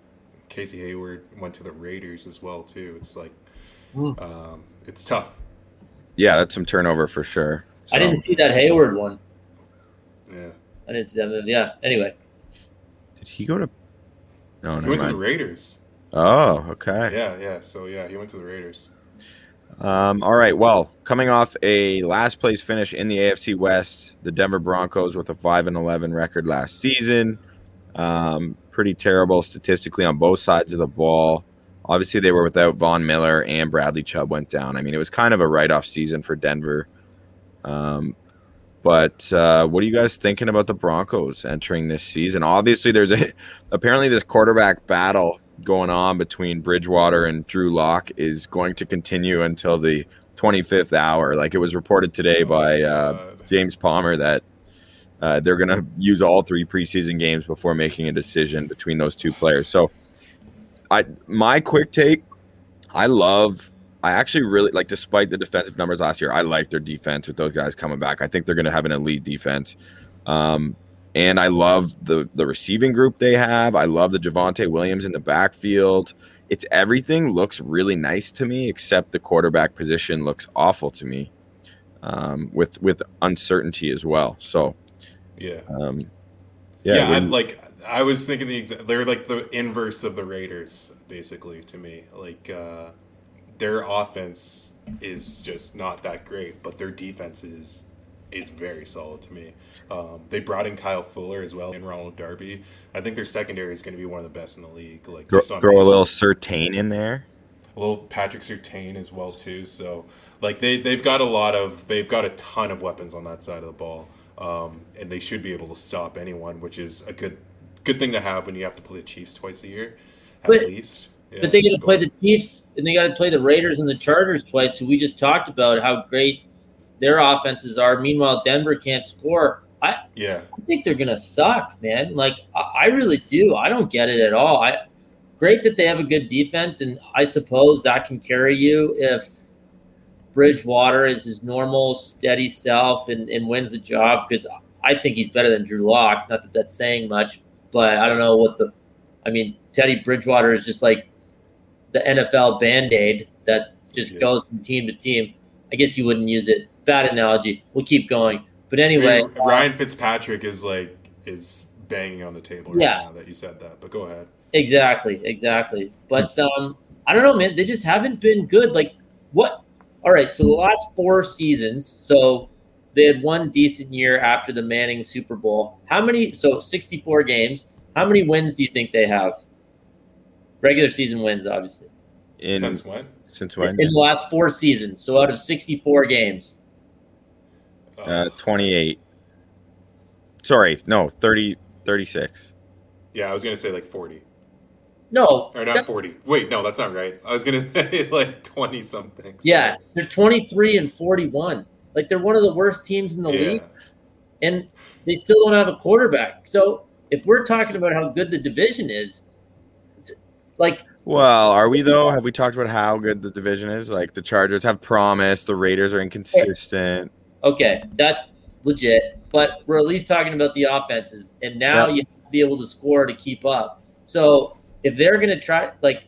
Casey Hayward went to the Raiders as well too. It's like, um, it's tough. Yeah, that's some turnover for sure. So. I didn't see that Hayward one. Yeah, I didn't see that move. Yeah. Anyway, did he go to? No, he went mind. to the Raiders. Oh, okay. Yeah, yeah. So yeah, he went to the Raiders. Um, all right. Well, coming off a last place finish in the A F C West, the Denver Broncos with a five and eleven record last season. Um, pretty terrible statistically on both sides of the ball. Obviously, they were without Von Miller and Bradley Chubb went down. I mean, it was kind of a write-off season for Denver. Um, but uh, what are you guys thinking about the Broncos entering this season? Obviously, there's a apparently this quarterback battle going on between Bridgewater and Drew Lock is going to continue until the twenty-fifth hour. Like it was reported today oh, by uh, James Palmer that Uh, they're going to use all three preseason games before making a decision between those two players. So I, my quick take, I love – I actually really – like despite the defensive numbers last year, I like their defense with those guys coming back. I think they're going to have an elite defense. Um, and I love the, the receiving group they have. I love the Javonte Williams in the backfield. It's everything looks really nice to me except the quarterback position looks awful to me um, with with uncertainty as well. So – Yeah. Um, yeah. Yeah. I'm like, I was thinking the exact, they're like the inverse of the Raiders, basically, to me. Like, uh, their offense is just not that great, but their defense is, is very solid to me. Um, they brought in Kyle Fuller as well and Ronald Darby. I think their secondary is going to be one of the best in the league. Like, throw, just on throw a little Surtain in there, a little Patrick Surtain as well, too. So, like, they, they've got a lot of, they've got a ton of weapons on that side of the ball. Um, and they should be able to stop anyone, which is a good good thing to have when you have to play the Chiefs twice a year, at but, least. Yeah, but they got to play the Chiefs, and they got to play the Raiders and the Chargers twice. So we just talked about how great their offenses are. Meanwhile, Denver can't score. I yeah. I think they're gonna suck, man. Like I, I really do. I don't get it at all. I great that they have a good defense, and I suppose that can carry you if Bridgewater is his normal, steady self and, and wins the job because I think he's better than Drew Lock. Not that that's saying much, but I don't know what the – I mean, Teddy Bridgewater is just like the N F L Band-Aid that just yeah. goes from team to team. I guess you wouldn't use it. Bad analogy. We'll keep going. But anyway – Ryan Fitzpatrick is like is banging on the table right yeah. now that you said that, but go ahead. Exactly, exactly. But um, I don't know, man. They just haven't been good. Like what – All right, so the last four seasons, so they had one decent year after the Manning Super Bowl. How many – so sixty-four games. How many wins do you think they have? Regular season wins, obviously. In, since when? Since when? In yeah. the last four seasons, so out of sixty-four games. Uh, twenty-eight. Sorry, no, thirty, thirty-six. Yeah, I was going to say like forty. No. Or not forty. Wait, no, that's not right. I was going to say like twenty-something. So. Yeah, they're twenty-three and forty-one. Like they're one of the worst teams in the yeah. league, and they still don't have a quarterback. So if we're talking so, about how good the division is, it's like – Well, are we though? Have we talked about how good the division is? Like the Chargers have promise. The Raiders are inconsistent. Okay, that's legit. But we're at least talking about the offenses, and now yeah. you have to be able to score to keep up. So – if they're going to try, like,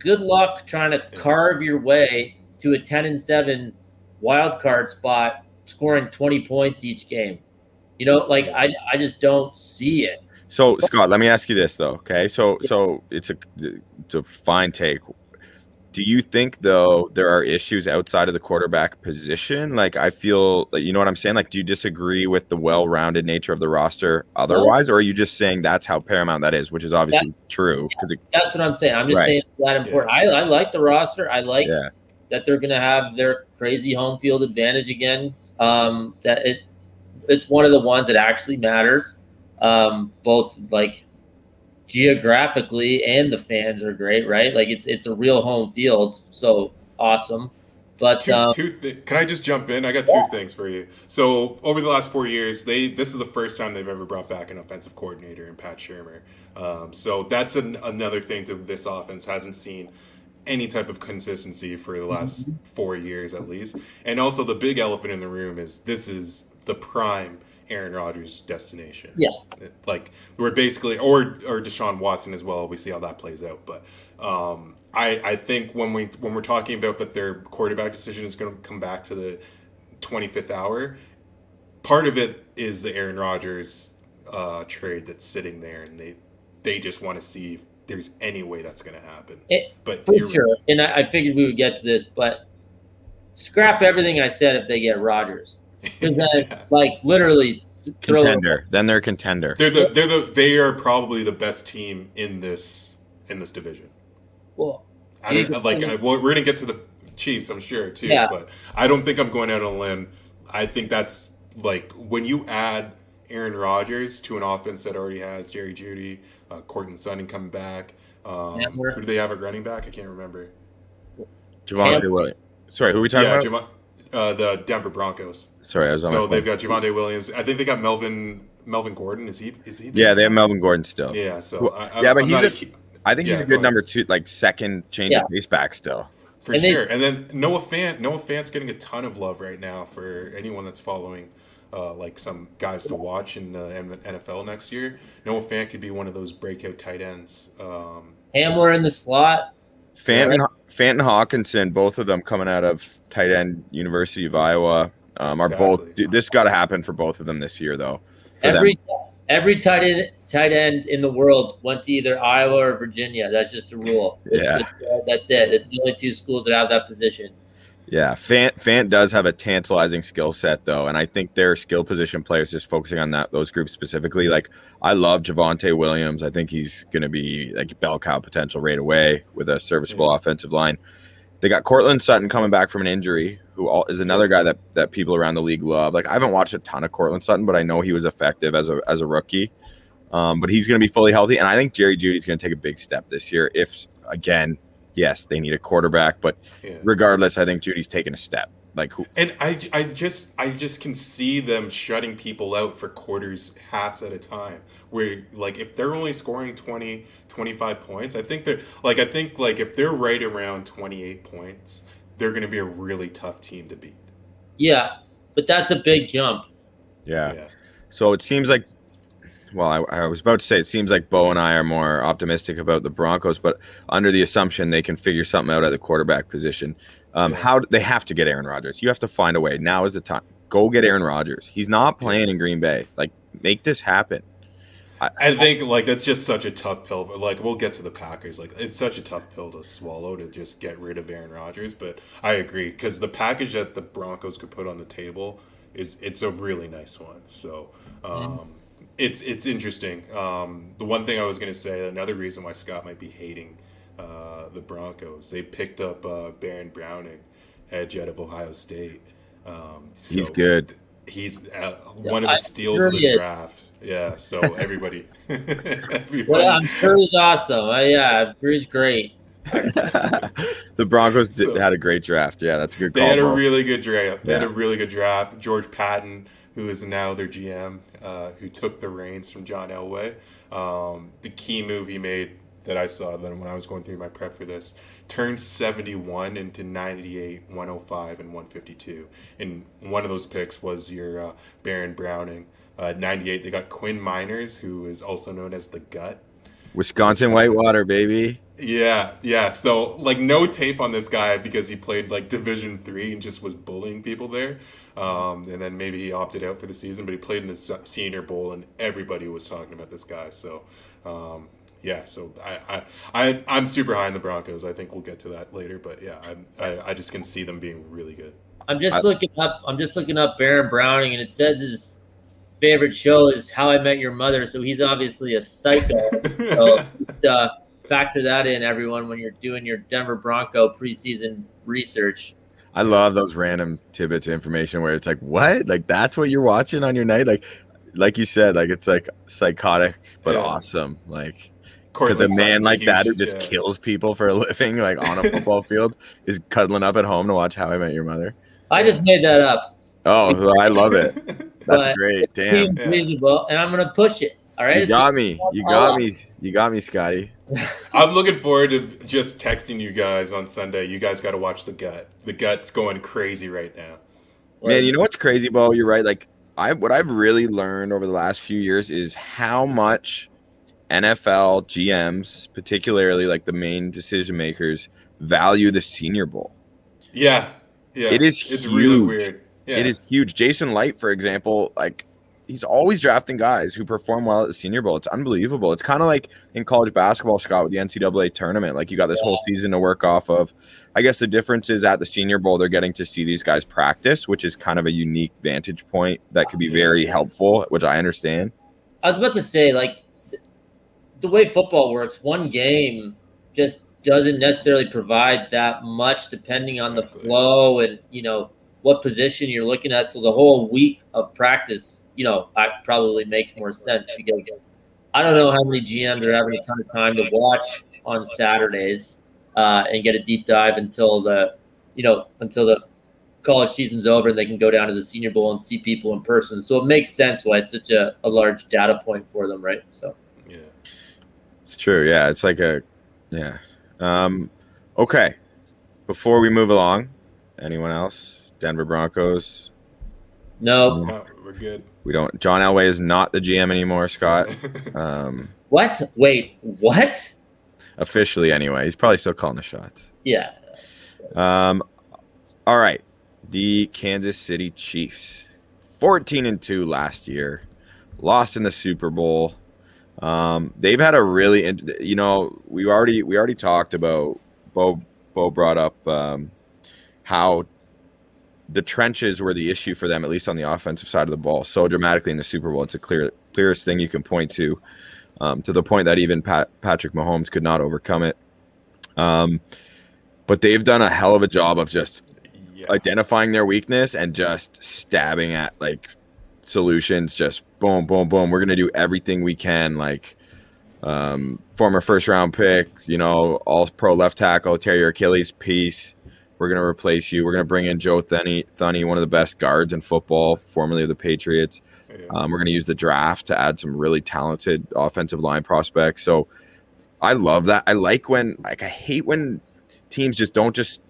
good luck trying to carve your way to a ten and seven wild card spot, scoring twenty points each game. You know, like, I, I just don't see it. So, Scott, let me ask you this, though, okay? So, yeah. so it's a, it's a fine take. Do you think, though, there are issues outside of the quarterback position? Like, I feel, like, you know what I'm saying? Like, do you disagree with the well-rounded nature of the roster otherwise? No. Or are you just saying that's how paramount that is, which is obviously that, true? Yeah, it, that's what I'm saying. I'm just right. saying it's that important. Yeah. I, I like the roster. I like yeah. that they're going to have their crazy home field advantage again. Um, that it It's one of the ones that actually matters, um, both, like, geographically, and the fans are great, right? Like it's it's a real home field, so awesome. But two, um, two th- can I just jump in? I got two yeah. things for you. So over the last four years, they this is the first time they've ever brought back an offensive coordinator in Pat Shermer. Um, so that's an, another thing that this offense hasn't seen any type of consistency for the last mm-hmm. four years at least. And also the big elephant in the room is this is the prime Aaron Rodgers destination. Yeah. Like we're basically or or Deshaun Watson as well. We see how that plays out. But um, I, I think when we when we're talking about that their quarterback decision is gonna come back to the twenty-fifth hour, part of it is the Aaron Rodgers uh, trade that's sitting there, and they they just want to see if there's any way that's gonna happen. It, but for sure. And I, I figured we would get to this, but scrap everything I said if they get Rodgers. Because yeah. like literally contender. Then they're contender. They're the they're the they are probably the best team in this in this division. Well, I don't like I, we're gonna get to the Chiefs, I'm sure too. Yeah. But I don't think I'm going out on a limb. I think that's like when you add Aaron Rodgers to an offense that already has Jerry Jeudy, uh, Cortland Sutton coming back. Um, who do they have at running back? I can't remember. Javonte Williams. Sorry, who are we talking yeah, about? Javon- Uh, the Denver Broncos. Sorry, I was on. So they've got Javonte Williams. I think they got Melvin Melvin Gordon. Is he? Is he? There? Yeah, they have Melvin Gordon still. Yeah. So well, I, I, yeah, but I'm he's. A, a, I think yeah, he's a good go number two, like second change yeah. of pace back still. For and sure. They, and then Noah Fant. Noah Fant's getting a ton of love right now for anyone that's following, uh, like some guys to watch in the N F L next year. Noah Fant could be one of those breakout tight ends. Um, Hamler in the slot. Fant and, Fant and Hawkinson, both of them coming out of tight end University of Iowa, um, are exactly. both. Dude, this got to happen for both of them this year, though. Every them. every tight end tight end in the world went to either Iowa or Virginia. That's just a rule. It's yeah, just, uh, that's it. It's the only two schools that have that position. Yeah, Fant Fant does have a tantalizing skill set though, and I think their skill position players just focusing on that those groups specifically. Like I love Javonte Williams. I think he's going to be like bell cow potential right away with a serviceable yeah. offensive line. They got Cortland Sutton coming back from an injury, who all, is another guy that that people around the league love. Like I haven't watched a ton of Cortland Sutton, but I know he was effective as a as a rookie. Um, but he's going to be fully healthy, and I think Jerry Jeudy's going to take a big step this year. If again. Yes, they need a quarterback, but yeah. regardless, I think Judy's taking a step. Like, who- and I, I just, I just can see them shutting people out for quarters, halves at a time. Where like if they're only scoring twenty, twenty-five points, I think they're like, I think like if they're right around twenty-eight points, they're going to be a really tough team to beat. Yeah, but that's a big jump. Yeah. yeah. So it seems like. Well, I, I was about to say it seems like Bo and I are more optimistic about the Broncos, but under the assumption they can figure something out at the quarterback position. Um, how they have to get Aaron Rodgers. You have to find a way. Now is the time. Go get Aaron Rodgers. He's not playing in Green Bay. Like, make this happen. I, I think like that's just such a tough pill. Like we'll get to the Packers. Like it's such a tough pill to swallow to just get rid of Aaron Rodgers. But I agree because the package that the Broncos could put on the table is it's a really nice one. So. Um, mm. It's it's interesting. Um, the one thing I was going to say, another reason why Scott might be hating uh, the Broncos, they picked up uh, Baron Browning, edge out of Ohio State. Um, so he's good. He's uh, one of the steals sure of the draft. Yeah, so everybody. everybody. Well, I'm sure he's awesome. Uh, yeah, I'm sure he's great. The Broncos so, did, had a great draft. Yeah, that's a good call. They had a bro. really good draft. They yeah. had a really good draft. George Patton, who is now their G M, uh, who took the reins from John Elway. Um, the key move he made that I saw then when I was going through my prep for this, turned seventy-one into ninety-eight, one oh five, and one fifty-two. And one of those picks was your uh, Baron Browning. Uh, ninety-eight, they got Quinn Miners, who is also known as the Gut. Wisconsin Whitewater, baby. Yeah, yeah. So, like, no tape on this guy because he played, like, Division three and just was bullying people there. Um, and then maybe he opted out for the season, but he played in the Senior Bowl, and everybody was talking about this guy. So, um, yeah. So, I, I, I, I'm super high in the Broncos. I think we'll get to that later. But, yeah, I, I, I just can see them being really good. I'm just I, looking up. I'm just looking up Baron Browning, and it says his favorite show is How I Met Your Mother. So, he's obviously a psycho. So, uh, factor that in, everyone, when you're doing your Denver Bronco preseason research. I love those random tidbits of information where it's like, what? Like, that's what you're watching on your night? Like, like you said, like, it's like psychotic, but yeah. awesome. Like, because a man like that who just yeah. kills people for a living, like on a football field, is cuddling up at home to watch How I Met Your Mother. I just made that up. Oh, I love it. That's but great. Damn. Yeah. Reasonable, and I'm gonna push it. All right. You got me. You got me. You got me, Scotty. I'm looking forward to just texting you guys on Sunday. You guys got to watch the gut. The gut's going crazy right now. Man, you know what's crazy, Bo? You're right. Like I, what I've really learned over the last few years is how much N F L G Ms, particularly like the main decision makers, value the Senior Bowl. Yeah, yeah. It is huge. It's really weird. Yeah. It is huge. Jason Light, for example, like he's always drafting guys who perform well at the Senior Bowl. It's unbelievable. It's kind of like in college basketball, Scott, with the N C double A tournament. Like you got this yeah. whole season to work off of. I guess the difference is at the Senior Bowl, they're getting to see these guys practice, which is kind of a unique vantage point that could be very helpful, which I understand. I was about to say, like, the way football works, one game just doesn't necessarily provide that much depending on the flow and, you know, what position you're looking at. So the whole week of practice, you know, probably makes more sense because I don't know how many G Ms are having a ton of time to watch on Saturdays uh, and get a deep dive until the, you know, until the college season's over and they can go down to the Senior Bowl and see people in person. So it makes sense why it's such a, a large data point for them, right? So. It's true. Yeah. It's like a, yeah. Um, okay. Before we move along, anyone else? Denver Broncos? No. no we're good. We don't. John Elway is not the G M anymore, Scott. Um, what? Wait, what? Officially, anyway. He's probably still calling the shots. Yeah. Um. All right. The Kansas City Chiefs, fourteen and two last year, lost in the Super Bowl. Um, they've had a really, you know, we already we already talked about Bo. Bo brought up um, how the trenches were the issue for them, at least on the offensive side of the ball, so dramatically in the Super Bowl. It's the clear clearest thing you can point to, um, to the point that even Pat, Patrick Mahomes could not overcome it. Um, but they've done a hell of a job of just yeah. identifying their weakness and just stabbing at like. solutions, just boom, boom, boom. We're gonna do everything we can. Like um, former first-round pick, you know, all-pro left tackle, tear your Achilles, peace. We're gonna replace you. We're gonna bring in Joe Thunny, Thunny, one of the best guards in football, formerly of the Patriots. Um, we're gonna use the draft to add some really talented offensive line prospects. So I love that. I like when, like, I hate when teams just don't just.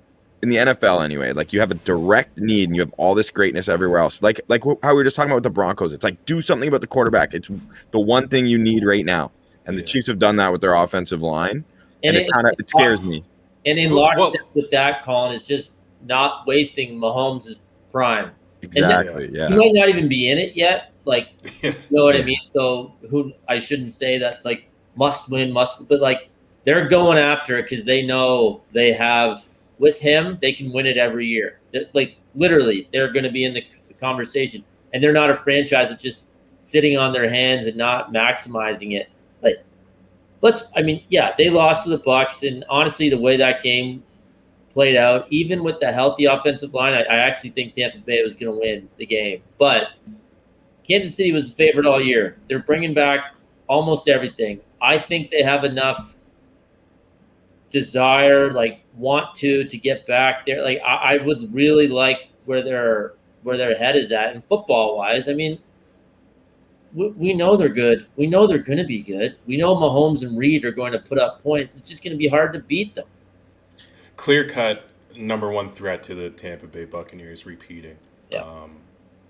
In the N F L anyway, like you have a direct need and you have all this greatness everywhere else. Like like how we were just talking about with the Broncos. It's like, do something about the quarterback. It's the one thing you need right now. And the yeah. Chiefs have done that with their offensive line. And, and it, it kind of it scares me. And in large step with that, Colin, it's just not wasting Mahomes' prime. Exactly, then, yeah. He might not even be in it yet. Like, you know what yeah. I mean? So who I shouldn't say that's like must win, must. But like they're going after it because they know they have – with him, they can win it every year. They're, like, literally, they're going to be in the conversation. And they're not a franchise that's just sitting on their hands and not maximizing it. But let's – I mean, yeah, they lost to the Bucs. And honestly, the way that game played out, even with the healthy offensive line, I, I actually think Tampa Bay was going to win the game. But Kansas City was the favorite all year. They're bringing back almost everything. I think they have enough – desire, like want to to get back there. Like I, I would really like where their where their head is at, and football wise, I mean, we, we know they're good. We know they're going to be good. We know Mahomes and Reed are going to put up points. It's just going to be hard to beat them. Clear cut number one threat to the Tampa Bay Buccaneers repeating. Yeah. Um,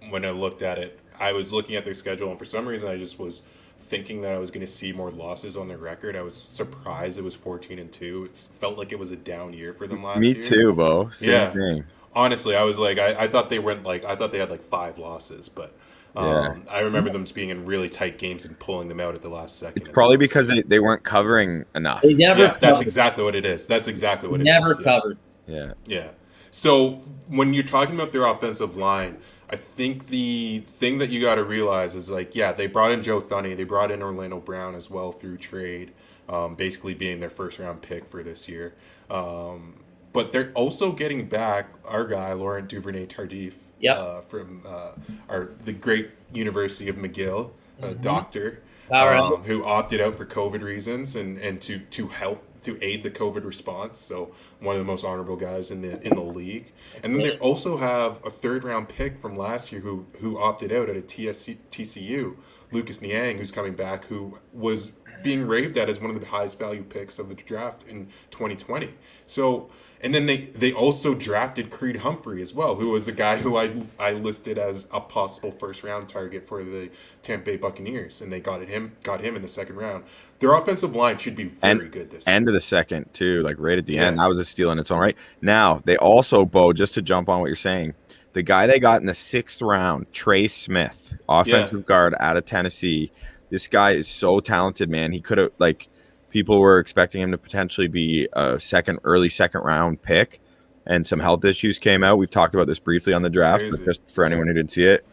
when I looked at it, I was looking at their schedule, and for some reason, I just was. Thinking that I was going to see more losses on their record. I was surprised it was fourteen and two. It felt like it was a down year for them last Me year. Me too, Bo. Same yeah. thing. Honestly, I was like, I, I thought they went like, I thought they had like five losses, but um, yeah. I remember them being in really tight games and pulling them out at the last second. It's probably because they, they weren't covering enough. They never yeah, covered. That's exactly what it is. That's exactly what it never is. Never covered. Yeah. Yeah. So when you're talking about their offensive line, I think the thing that you got to realize is, like, yeah, they brought in Joe Thunny. They brought in Orlando Brown as well through trade, um, basically being their first-round pick for this year. Um, but they're also getting back our guy, Laurent Duvernay-Tardif, yep. uh, from uh, our the great University of McGill, mm-hmm. a doctor. All right. um, who opted out for COVID reasons and, and to, to help to aid the COVID response. So one of the most honorable guys in the in the league. And then they also have a third round pick from last year who who opted out at a T C U, Lucas Niang, who's coming back, who was being raved at as one of the highest value picks of the draft in twenty twenty. So, and then they, they also drafted Creed Humphrey as well, who was a guy who I I listed as a possible first round target for the Tampa Bay Buccaneers, and they got him got him in the second round. Their offensive line should be very and, good this end year. Of the second too, like right at the yeah. end. That was a steal in its own right. Now they also, Bo, just to jump on what you're saying, the guy they got in the sixth round, Trey Smith, offensive yeah. guard out of Tennessee. This guy is so talented, man. He could have, like, people were expecting him to potentially be a second, early second round pick, and some health issues came out. We've talked about this briefly on the draft, but just for anyone who didn't see it.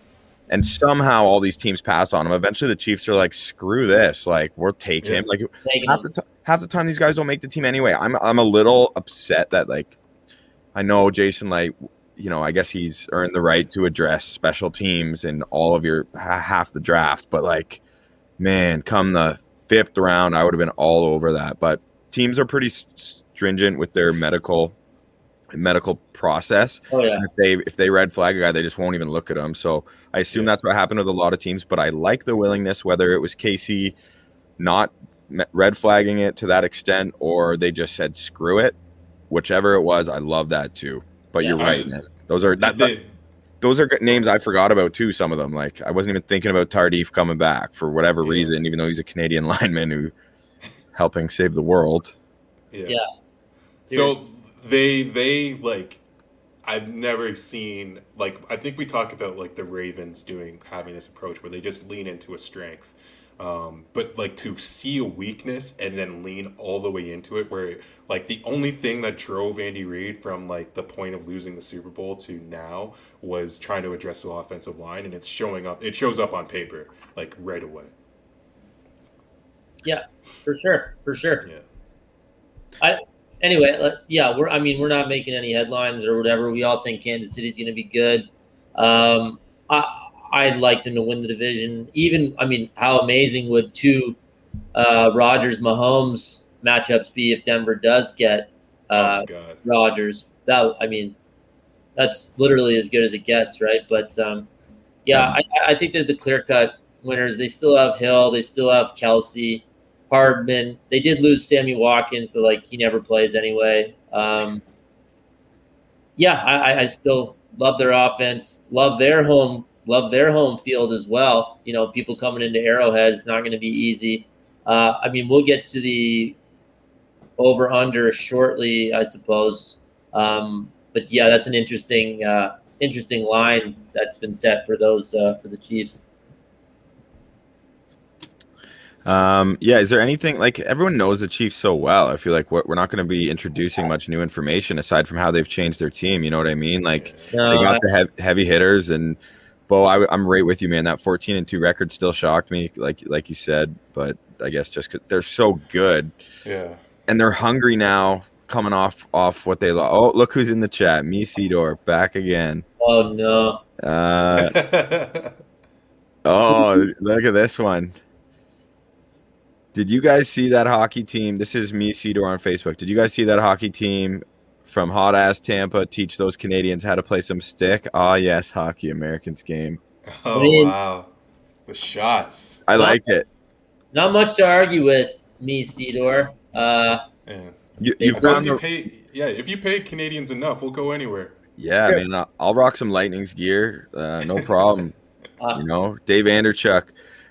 And somehow all these teams passed on him. Eventually the Chiefs are like, screw this. Like, we'll take yeah. him. Like, half the, t- half the time these guys don't make the team anyway. I'm I'm a little upset that, like, I know Jason, like, you know, I guess he's earned the right to address special teams in all of your, half the draft, but, like, man, come the fifth round, I would have been all over that. But teams are pretty stringent with their medical medical process. Oh, yeah. If they if they red flag a guy, they just won't even look at him. So I assume yeah. that's what happened with a lot of teams. But I like the willingness, whether it was K C not red flagging it to that extent or they just said screw it, whichever it was. I love that too. But yeah, you're right, I, man. Those are that. that Those are names I forgot about, too, some of them. Like, I wasn't even thinking about Tardif coming back for whatever yeah. reason, even though he's a Canadian lineman who helping save the world. Yeah. yeah. So they, they like, I've never seen, like, I think we talk about, like, the Ravens doing, having this approach where they just lean into a strength. Um, but, like, to see a weakness and then lean all the way into it where, like, the only thing that drove Andy Reid from, like, the point of losing the Super Bowl to now was trying to address the offensive line, and it's showing up. It shows up on paper, like, right away. Yeah, for sure. For sure. Yeah. I Anyway, yeah, we're. I mean, we're not making any headlines or whatever. We all think Kansas City's going to be good. Um, I I'd like them to win the division. Even, I mean, how amazing would two uh, Rodgers-Mahomes matchups be if Denver does get uh, oh Rodgers? That, I mean, that's literally as good as it gets, right? But, um, yeah, I, I think they're the clear-cut winners. They still have Hill. They still have Kelsey, Hardman. They did lose Sammy Watkins, but, like, he never plays anyway. Um, yeah, I, I still love their offense, love their home Love their home field as well. You know, people coming into Arrowhead, it's not going to be easy. Uh, I mean, we'll get to the over-under shortly, I suppose. Um, but, yeah, that's an interesting uh, interesting line that's been set for those uh, for the Chiefs. Um, yeah, is there anything – like, everyone knows the Chiefs so well. I feel like we're not going to be introducing much new information aside from how they've changed their team. You know what I mean? Like, no, they got I, the he- heavy hitters and – Bo, I, I'm right with you, man. That fourteen and two record still shocked me, like like you said. But I guess just because they're so good, yeah, and they're hungry now, coming off off what they lost. Oh, look who's in the chat, me Cedor back again. Oh no. Uh, oh, look at this one. Did you guys see that hockey team? This is me Cedor on Facebook. Did you guys see that hockey team from hot ass Tampa teach those Canadians how to play some stick? Ah, oh, yes, hockey, Americans game. Oh, I mean, wow. The shots. I liked it. Not much to argue with, me, Cedor. Uh, yeah. You, you found the, you pay, yeah, if you pay Canadians enough, we'll go anywhere. Yeah, sure. I mean, I'll, I'll rock some Lightning's gear. Uh, no problem. uh, you know, Dave Anderchuk.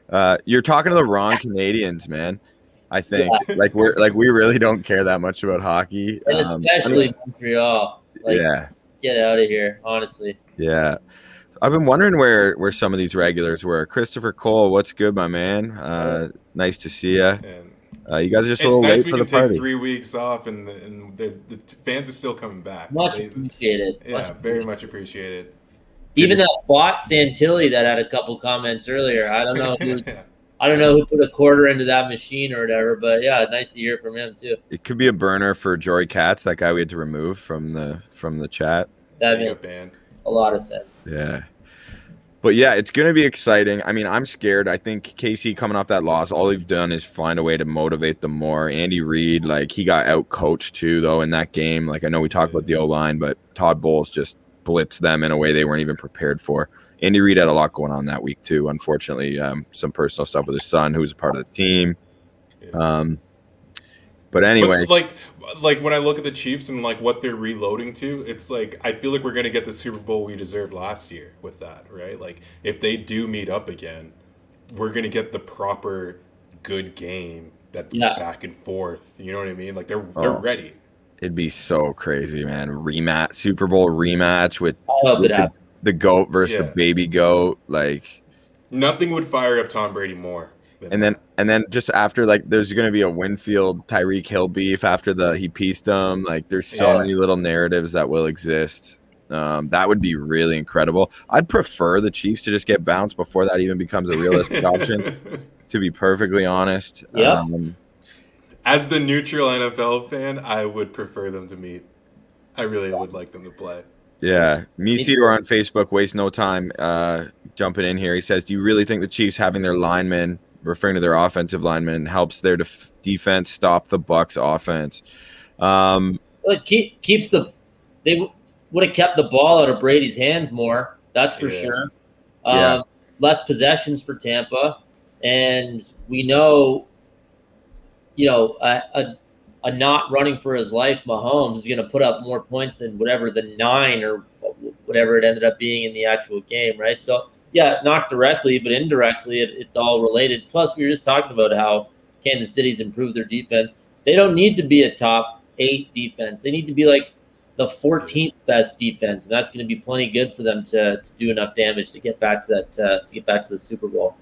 Uh, you're talking to the wrong Canadians, man. I think yeah. like we're like we really don't care that much about hockey, and um, especially I mean, Montreal. Like, yeah, get out of here, honestly. Yeah, I've been wondering where, where some of these regulars were. Christopher Cole, what's good, my man? Uh, nice to see you. Uh, you guys are just a little nice late for the party. It's nice we can take three weeks off, and the, and the, the fans are still coming back. Much they, appreciated. Yeah, much very appreciated. much appreciated. Even that bot Santilli that had a couple comments earlier. I don't know. Who, yeah. I don't know who put a quarter into that machine or whatever, but yeah, nice to hear from him too. It could be a burner for Jory Katz, that guy we had to remove from the from the chat. That made a lot of sense. Yeah. But yeah, it's going to be exciting. I mean, I'm scared. I think K C coming off that loss, all they've done is find a way to motivate them more. Andy Reid, like, he got out-coached too, though, in that game. Like, I know we talked about the O-line, but Todd Bowles just blitzed them in a way they weren't even prepared for. Andy Reid had a lot going on that week too, unfortunately. Um, some personal stuff with his son, who was a part of the team. Um, but anyway. But like, like when I look at the Chiefs and like what they're reloading to, it's like I feel like we're going to get the Super Bowl we deserved last year with that, right? Like if they do meet up again, we're going to get the proper good game that's yeah. back and forth. You know what I mean? Like they're they're oh, ready. It'd be so crazy, man. Rematch, Super Bowl rematch with oh, the, the GOAT versus yeah. the baby GOAT. Like nothing would fire up Tom Brady more. And then, and then, just after, like, there's going to be a Winfield Tyreek Hill beef after the he pieced him. Like, there's so yeah. many little narratives that will exist. Um, that would be really incredible. I'd prefer the Chiefs to just get bounced before that even becomes a realistic option. To be perfectly honest, yeah. Um, as the neutral N F L fan, I would prefer them to meet. I really would like them to play. Yeah, me Cedar on Facebook waste no time uh, jumping in here. He says, "Do you really think the Chiefs having their linemen?" referring to their offensive linemen, helps their def- defense stop the Bucs offense. Um, well, it keep, keeps the – they w- would have kept the ball out of Brady's hands more, that's for yeah. sure. Um, yeah. Less possessions for Tampa. And we know, you know, a, a, a not running for his life Mahomes is going to put up more points than whatever the nine or whatever it ended up being in the actual game, right? So – yeah, not directly, but indirectly, it, it's all related. Plus, we were just talking about how Kansas City's improved their defense. They don't need to be a top eight defense. They need to be like the fourteenth best defense, and that's going to be plenty good for them to, to do enough damage to get back to that uh, to get back to the Super Bowl.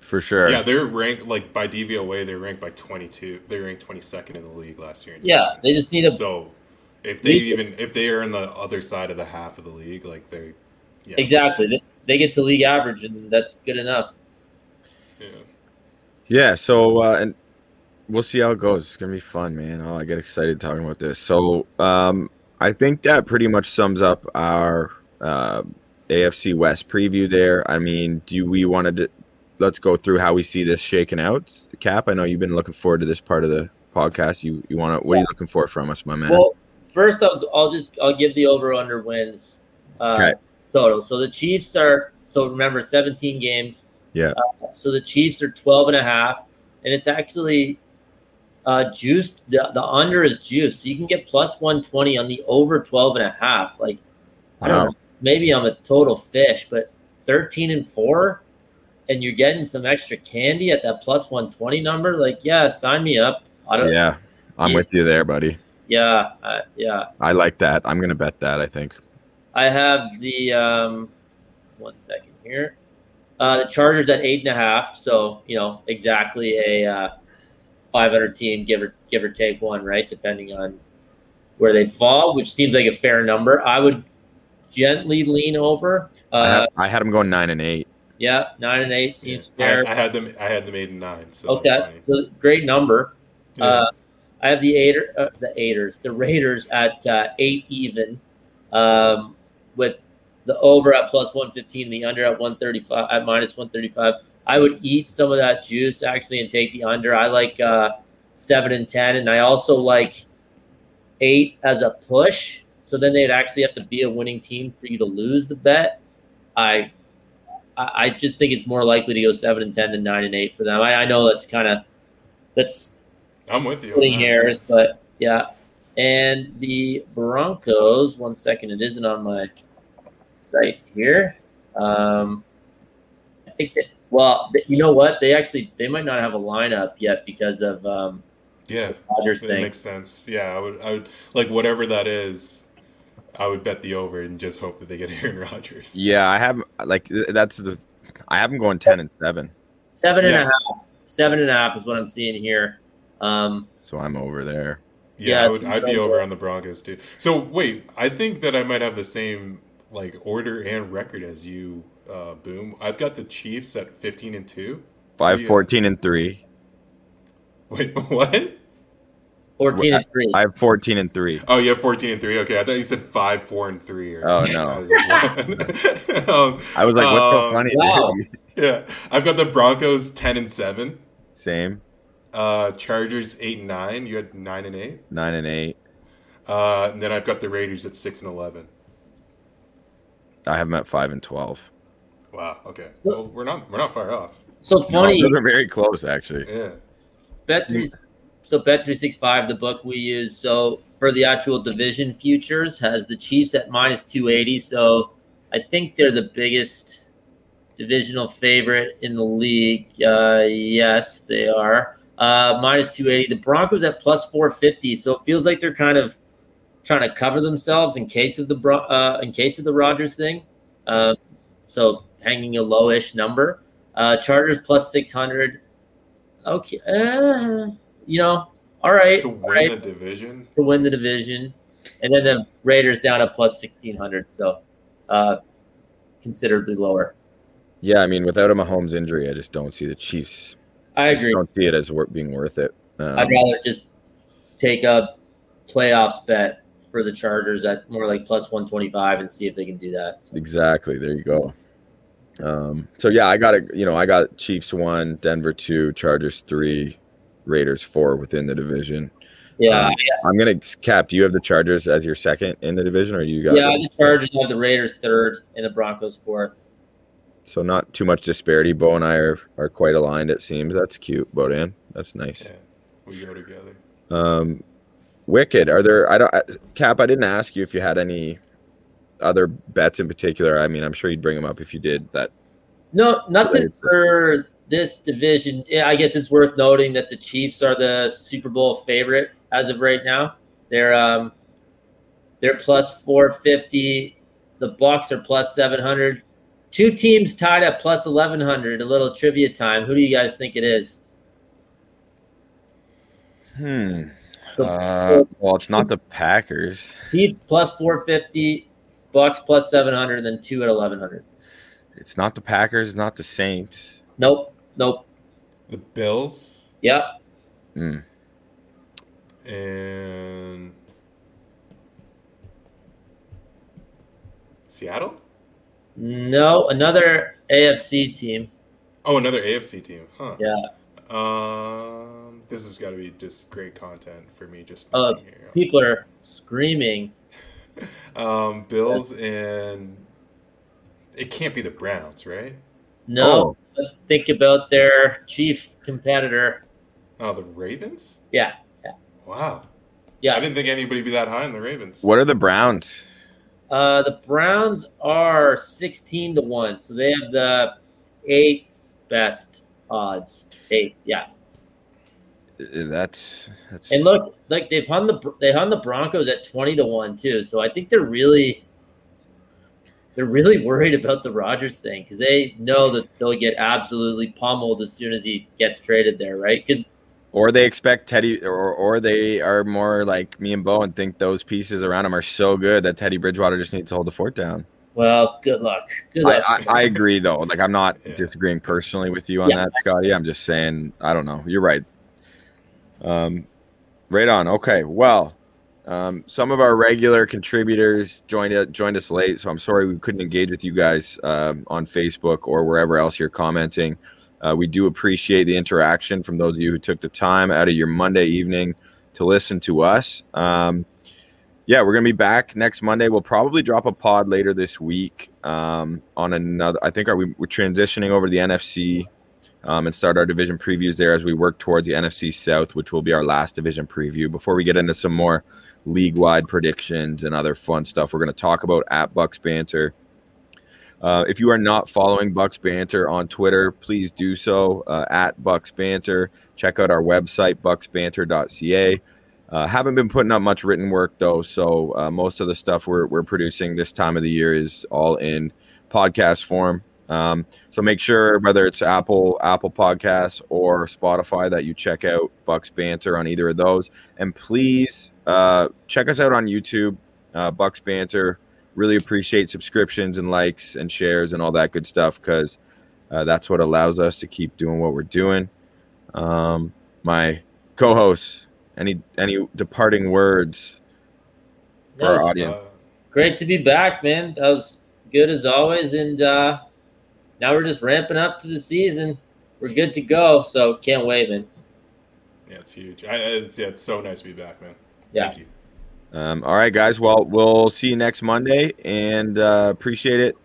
For sure. Yeah, they're ranked like by D V O A. They're ranked by twenty-two. They ranked twenty-second in the league last year. Yeah, they just need a. So if they even if they are on the other side of the half of the league, like they're yeah, exactly. They, They get to league average, and that's good enough. Yeah. Yeah. So, uh, and we'll see how it goes. It's gonna be fun, man. Oh, I get excited talking about this. So, um, I think that pretty much sums up our uh, A F C West preview. There. I mean, do we want to? Let's go through how we see this shaking out. Cap, I know you've been looking forward to this part of the podcast. You you want to? What are you looking for from us, my man? Well, first, I'll I'll just I'll give the over under wins. Uh, okay. Total. So the Chiefs are, so remember, seventeen games. Yeah. Uh, so the Chiefs are twelve and a half, and it's actually uh, juiced. The, the under is juiced. So you can get plus one twenty on the over twelve and a half. Like, I don't wow. know, maybe I'm a total fish, but thirteen and four, and you're getting some extra candy at that plus one twenty number. Like, yeah, sign me up. I don't Yeah. know. I'm yeah. with you there, buddy. Yeah. Uh, yeah. I like that. I'm going to bet that, I think. I have the um, one second here. Uh, the Chargers at eight and a half, so you know exactly a uh, five hundred team, give or give or take one, right? Depending on where they fall, which seems like a fair number. I would gently lean over. Uh, I, have, I had them going nine and eight. Yeah, nine and eight seems yeah. fair. I, I had them. I had them eight and nine. So okay, so great number. Yeah. Uh, I have the eight, uh, the eighters, the Raiders at uh, eight even. Um, with the over at plus one fifteen, the under at one thirty-five, at minus one thirty-five. I would eat some of that juice actually and take the under. I like uh, seven and ten, and I also like eight as a push. So then they'd actually have to be a winning team for you to lose the bet. I I just think it's more likely to go seven and ten than nine and eight for them. I, I know that's kind of that's I'm with you. Splitting hairs, but yeah. And the Broncos, one second, it isn't on my site here. Um, I think that, well, you know what? They actually, they might not have a lineup yet because of um, yeah, the Dodgers thing. Makes sense. Yeah, I would, I would, like whatever that is, I would bet the over and just hope that they get Aaron Rodgers. Yeah, I have, like, that's the, I have them going ten and seven. Seven yeah. and a half. Seven and a half is what I'm seeing here. Um, so I'm over there. Yeah, yeah, I would, I'd be over on the Broncos, too. So, wait, I think that I might have the same, like, order and record as you, uh, Boom. I've got the Chiefs at fifteen and two. five, fourteen, and three. Wait, what? fourteen and three. I have fourteen and three. Oh, you have fourteen and three. Okay, I thought you said five, four, and three. Or oh no! I was like, um, I was like, what's um, so funny? Wow. Yeah, I've got the Broncos ten and seven. Same. Uh, Chargers eight and nine. You had nine and eight. Nine and eight. Uh, and then I've got the Raiders at six and eleven. I have them at five and twelve. Wow. Okay. Well, we're not we're not far off. So funny. No, those are very close, actually. Yeah. Bet three. So Bet three sixty-five, the book we use, so for the actual division futures, has the Chiefs at minus two eighty. So I think they're the biggest divisional favorite in the league. Uh, yes, they are. Uh, minus two eighty. The Broncos at plus four fifty. So it feels like they're kind of trying to cover themselves in case of the uh, in case of the Rodgers thing. Uh, so hanging a low-ish number. Uh, Chargers plus six hundred. Okay. Uh, You know, all right. To win right. the division. To win the division. And then the Raiders down at plus sixteen hundred, so uh, considerably lower. Yeah, I mean, without a Mahomes injury, I just don't see the Chiefs. I agree. I don't see it as being worth it. Um, I'd rather just take a playoffs bet for the Chargers at more like plus one twenty-five and see if they can do that. So. Exactly. There you go. Um, so, yeah, I got it. You know, I got Chiefs one, Denver two, Chargers three. Raiders four within the division. Yeah, um, yeah. I'm gonna cap. Do you have the Chargers as your second in the division, or you got? Yeah, the Chargers have the Raiders third and the Broncos fourth. So not too much disparity. Bo and I are, are quite aligned. It seems that's cute, Bodan. That's nice. Yeah, we go together. Um, wicked. Are there? I don't. I, Cap, I didn't ask you if you had any other bets in particular. I mean, I'm sure you'd bring them up if you did. That. No, nothing for. This division, I guess it's worth noting that the Chiefs are the Super Bowl favorite as of right now. They're um, they're plus four fifty. The Bucs are plus seven hundred. Two teams tied at plus eleven hundred. A little trivia time. Who do you guys think it is? Hmm. Uh, well, it's not the Packers. Chiefs plus four fifty. Bucs plus seven hundred. Then two at eleven hundred. It's not the Packers. It's not the Saints. Nope. Nope. The Bills? Yep. Mm. And Seattle? No, another A F C team. Oh, another A F C team. Huh. Yeah. Um, this has got to be just great content for me. Just uh, here. People are screaming. um, Bills yeah. and it can't be the Browns, right? No. Oh. Think about their chief competitor. Oh, the Ravens? Yeah. yeah. Wow. Yeah. I didn't think anybody would be that high on the Ravens. What are the Browns? Uh, the Browns are sixteen to one. So they have the eighth best odds. Eighth, yeah. That's, that's... And look, like they've hung the they hung the Broncos at twenty to one too. So I think they're really They're really worried about the Rodgers thing because they know that they'll get absolutely pummeled as soon as he gets traded there, right? Because or they expect Teddy, or or they are more like me and Bo and think those pieces around him are so good that Teddy Bridgewater just needs to hold the fort down. Well, good luck. Good luck. I, I, I agree though. Like I'm not yeah. disagreeing personally with you on yeah. that, Scotty. I'm just saying I don't know. You're right. Um, right on. Okay. Well. Um, some of our regular contributors joined joined us late, so I'm sorry we couldn't engage with you guys um, on Facebook or wherever else you're commenting. Uh, we do appreciate the interaction from those of you who took the time out of your Monday evening to listen to us. Um, yeah, we're going to be back next Monday. We'll probably drop a pod later this week um, on another – I think are we, we're transitioning over to the N F C um, and start our division previews there as we work towards the N F C South, which will be our last division preview before we get into some more – league-wide predictions and other fun stuff we're going to talk about at Bucs Banter. Uh, if you are not following Bucs Banter on Twitter, please do so uh, at Bucs Banter. Check out our website, bucs banter dot c a. Uh, haven't been putting up much written work, though, so uh, most of the stuff we're, we're producing this time of the year is all in podcast form. Um, so make sure, whether it's Apple, Apple Podcasts or Spotify, that you check out Bucs Banter on either of those. And please... Uh, check us out on YouTube, uh, Bucs Banter. Really appreciate subscriptions and likes and shares and all that good stuff because uh, that's what allows us to keep doing what we're doing. Um, my co-host, Any any departing words for no, our audience? Uh, great to be back, man. That was good as always, and uh, now we're just ramping up to the season. We're good to go, so can't wait, man. Yeah, it's huge. I, it's, yeah, it's so nice to be back, man. Yeah. Thank you. Um, all right, guys. Well, we'll see you next Monday, and uh, appreciate it.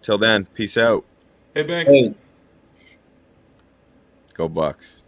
Till then, peace out. Hey, Banks. Hey. Go Bucs.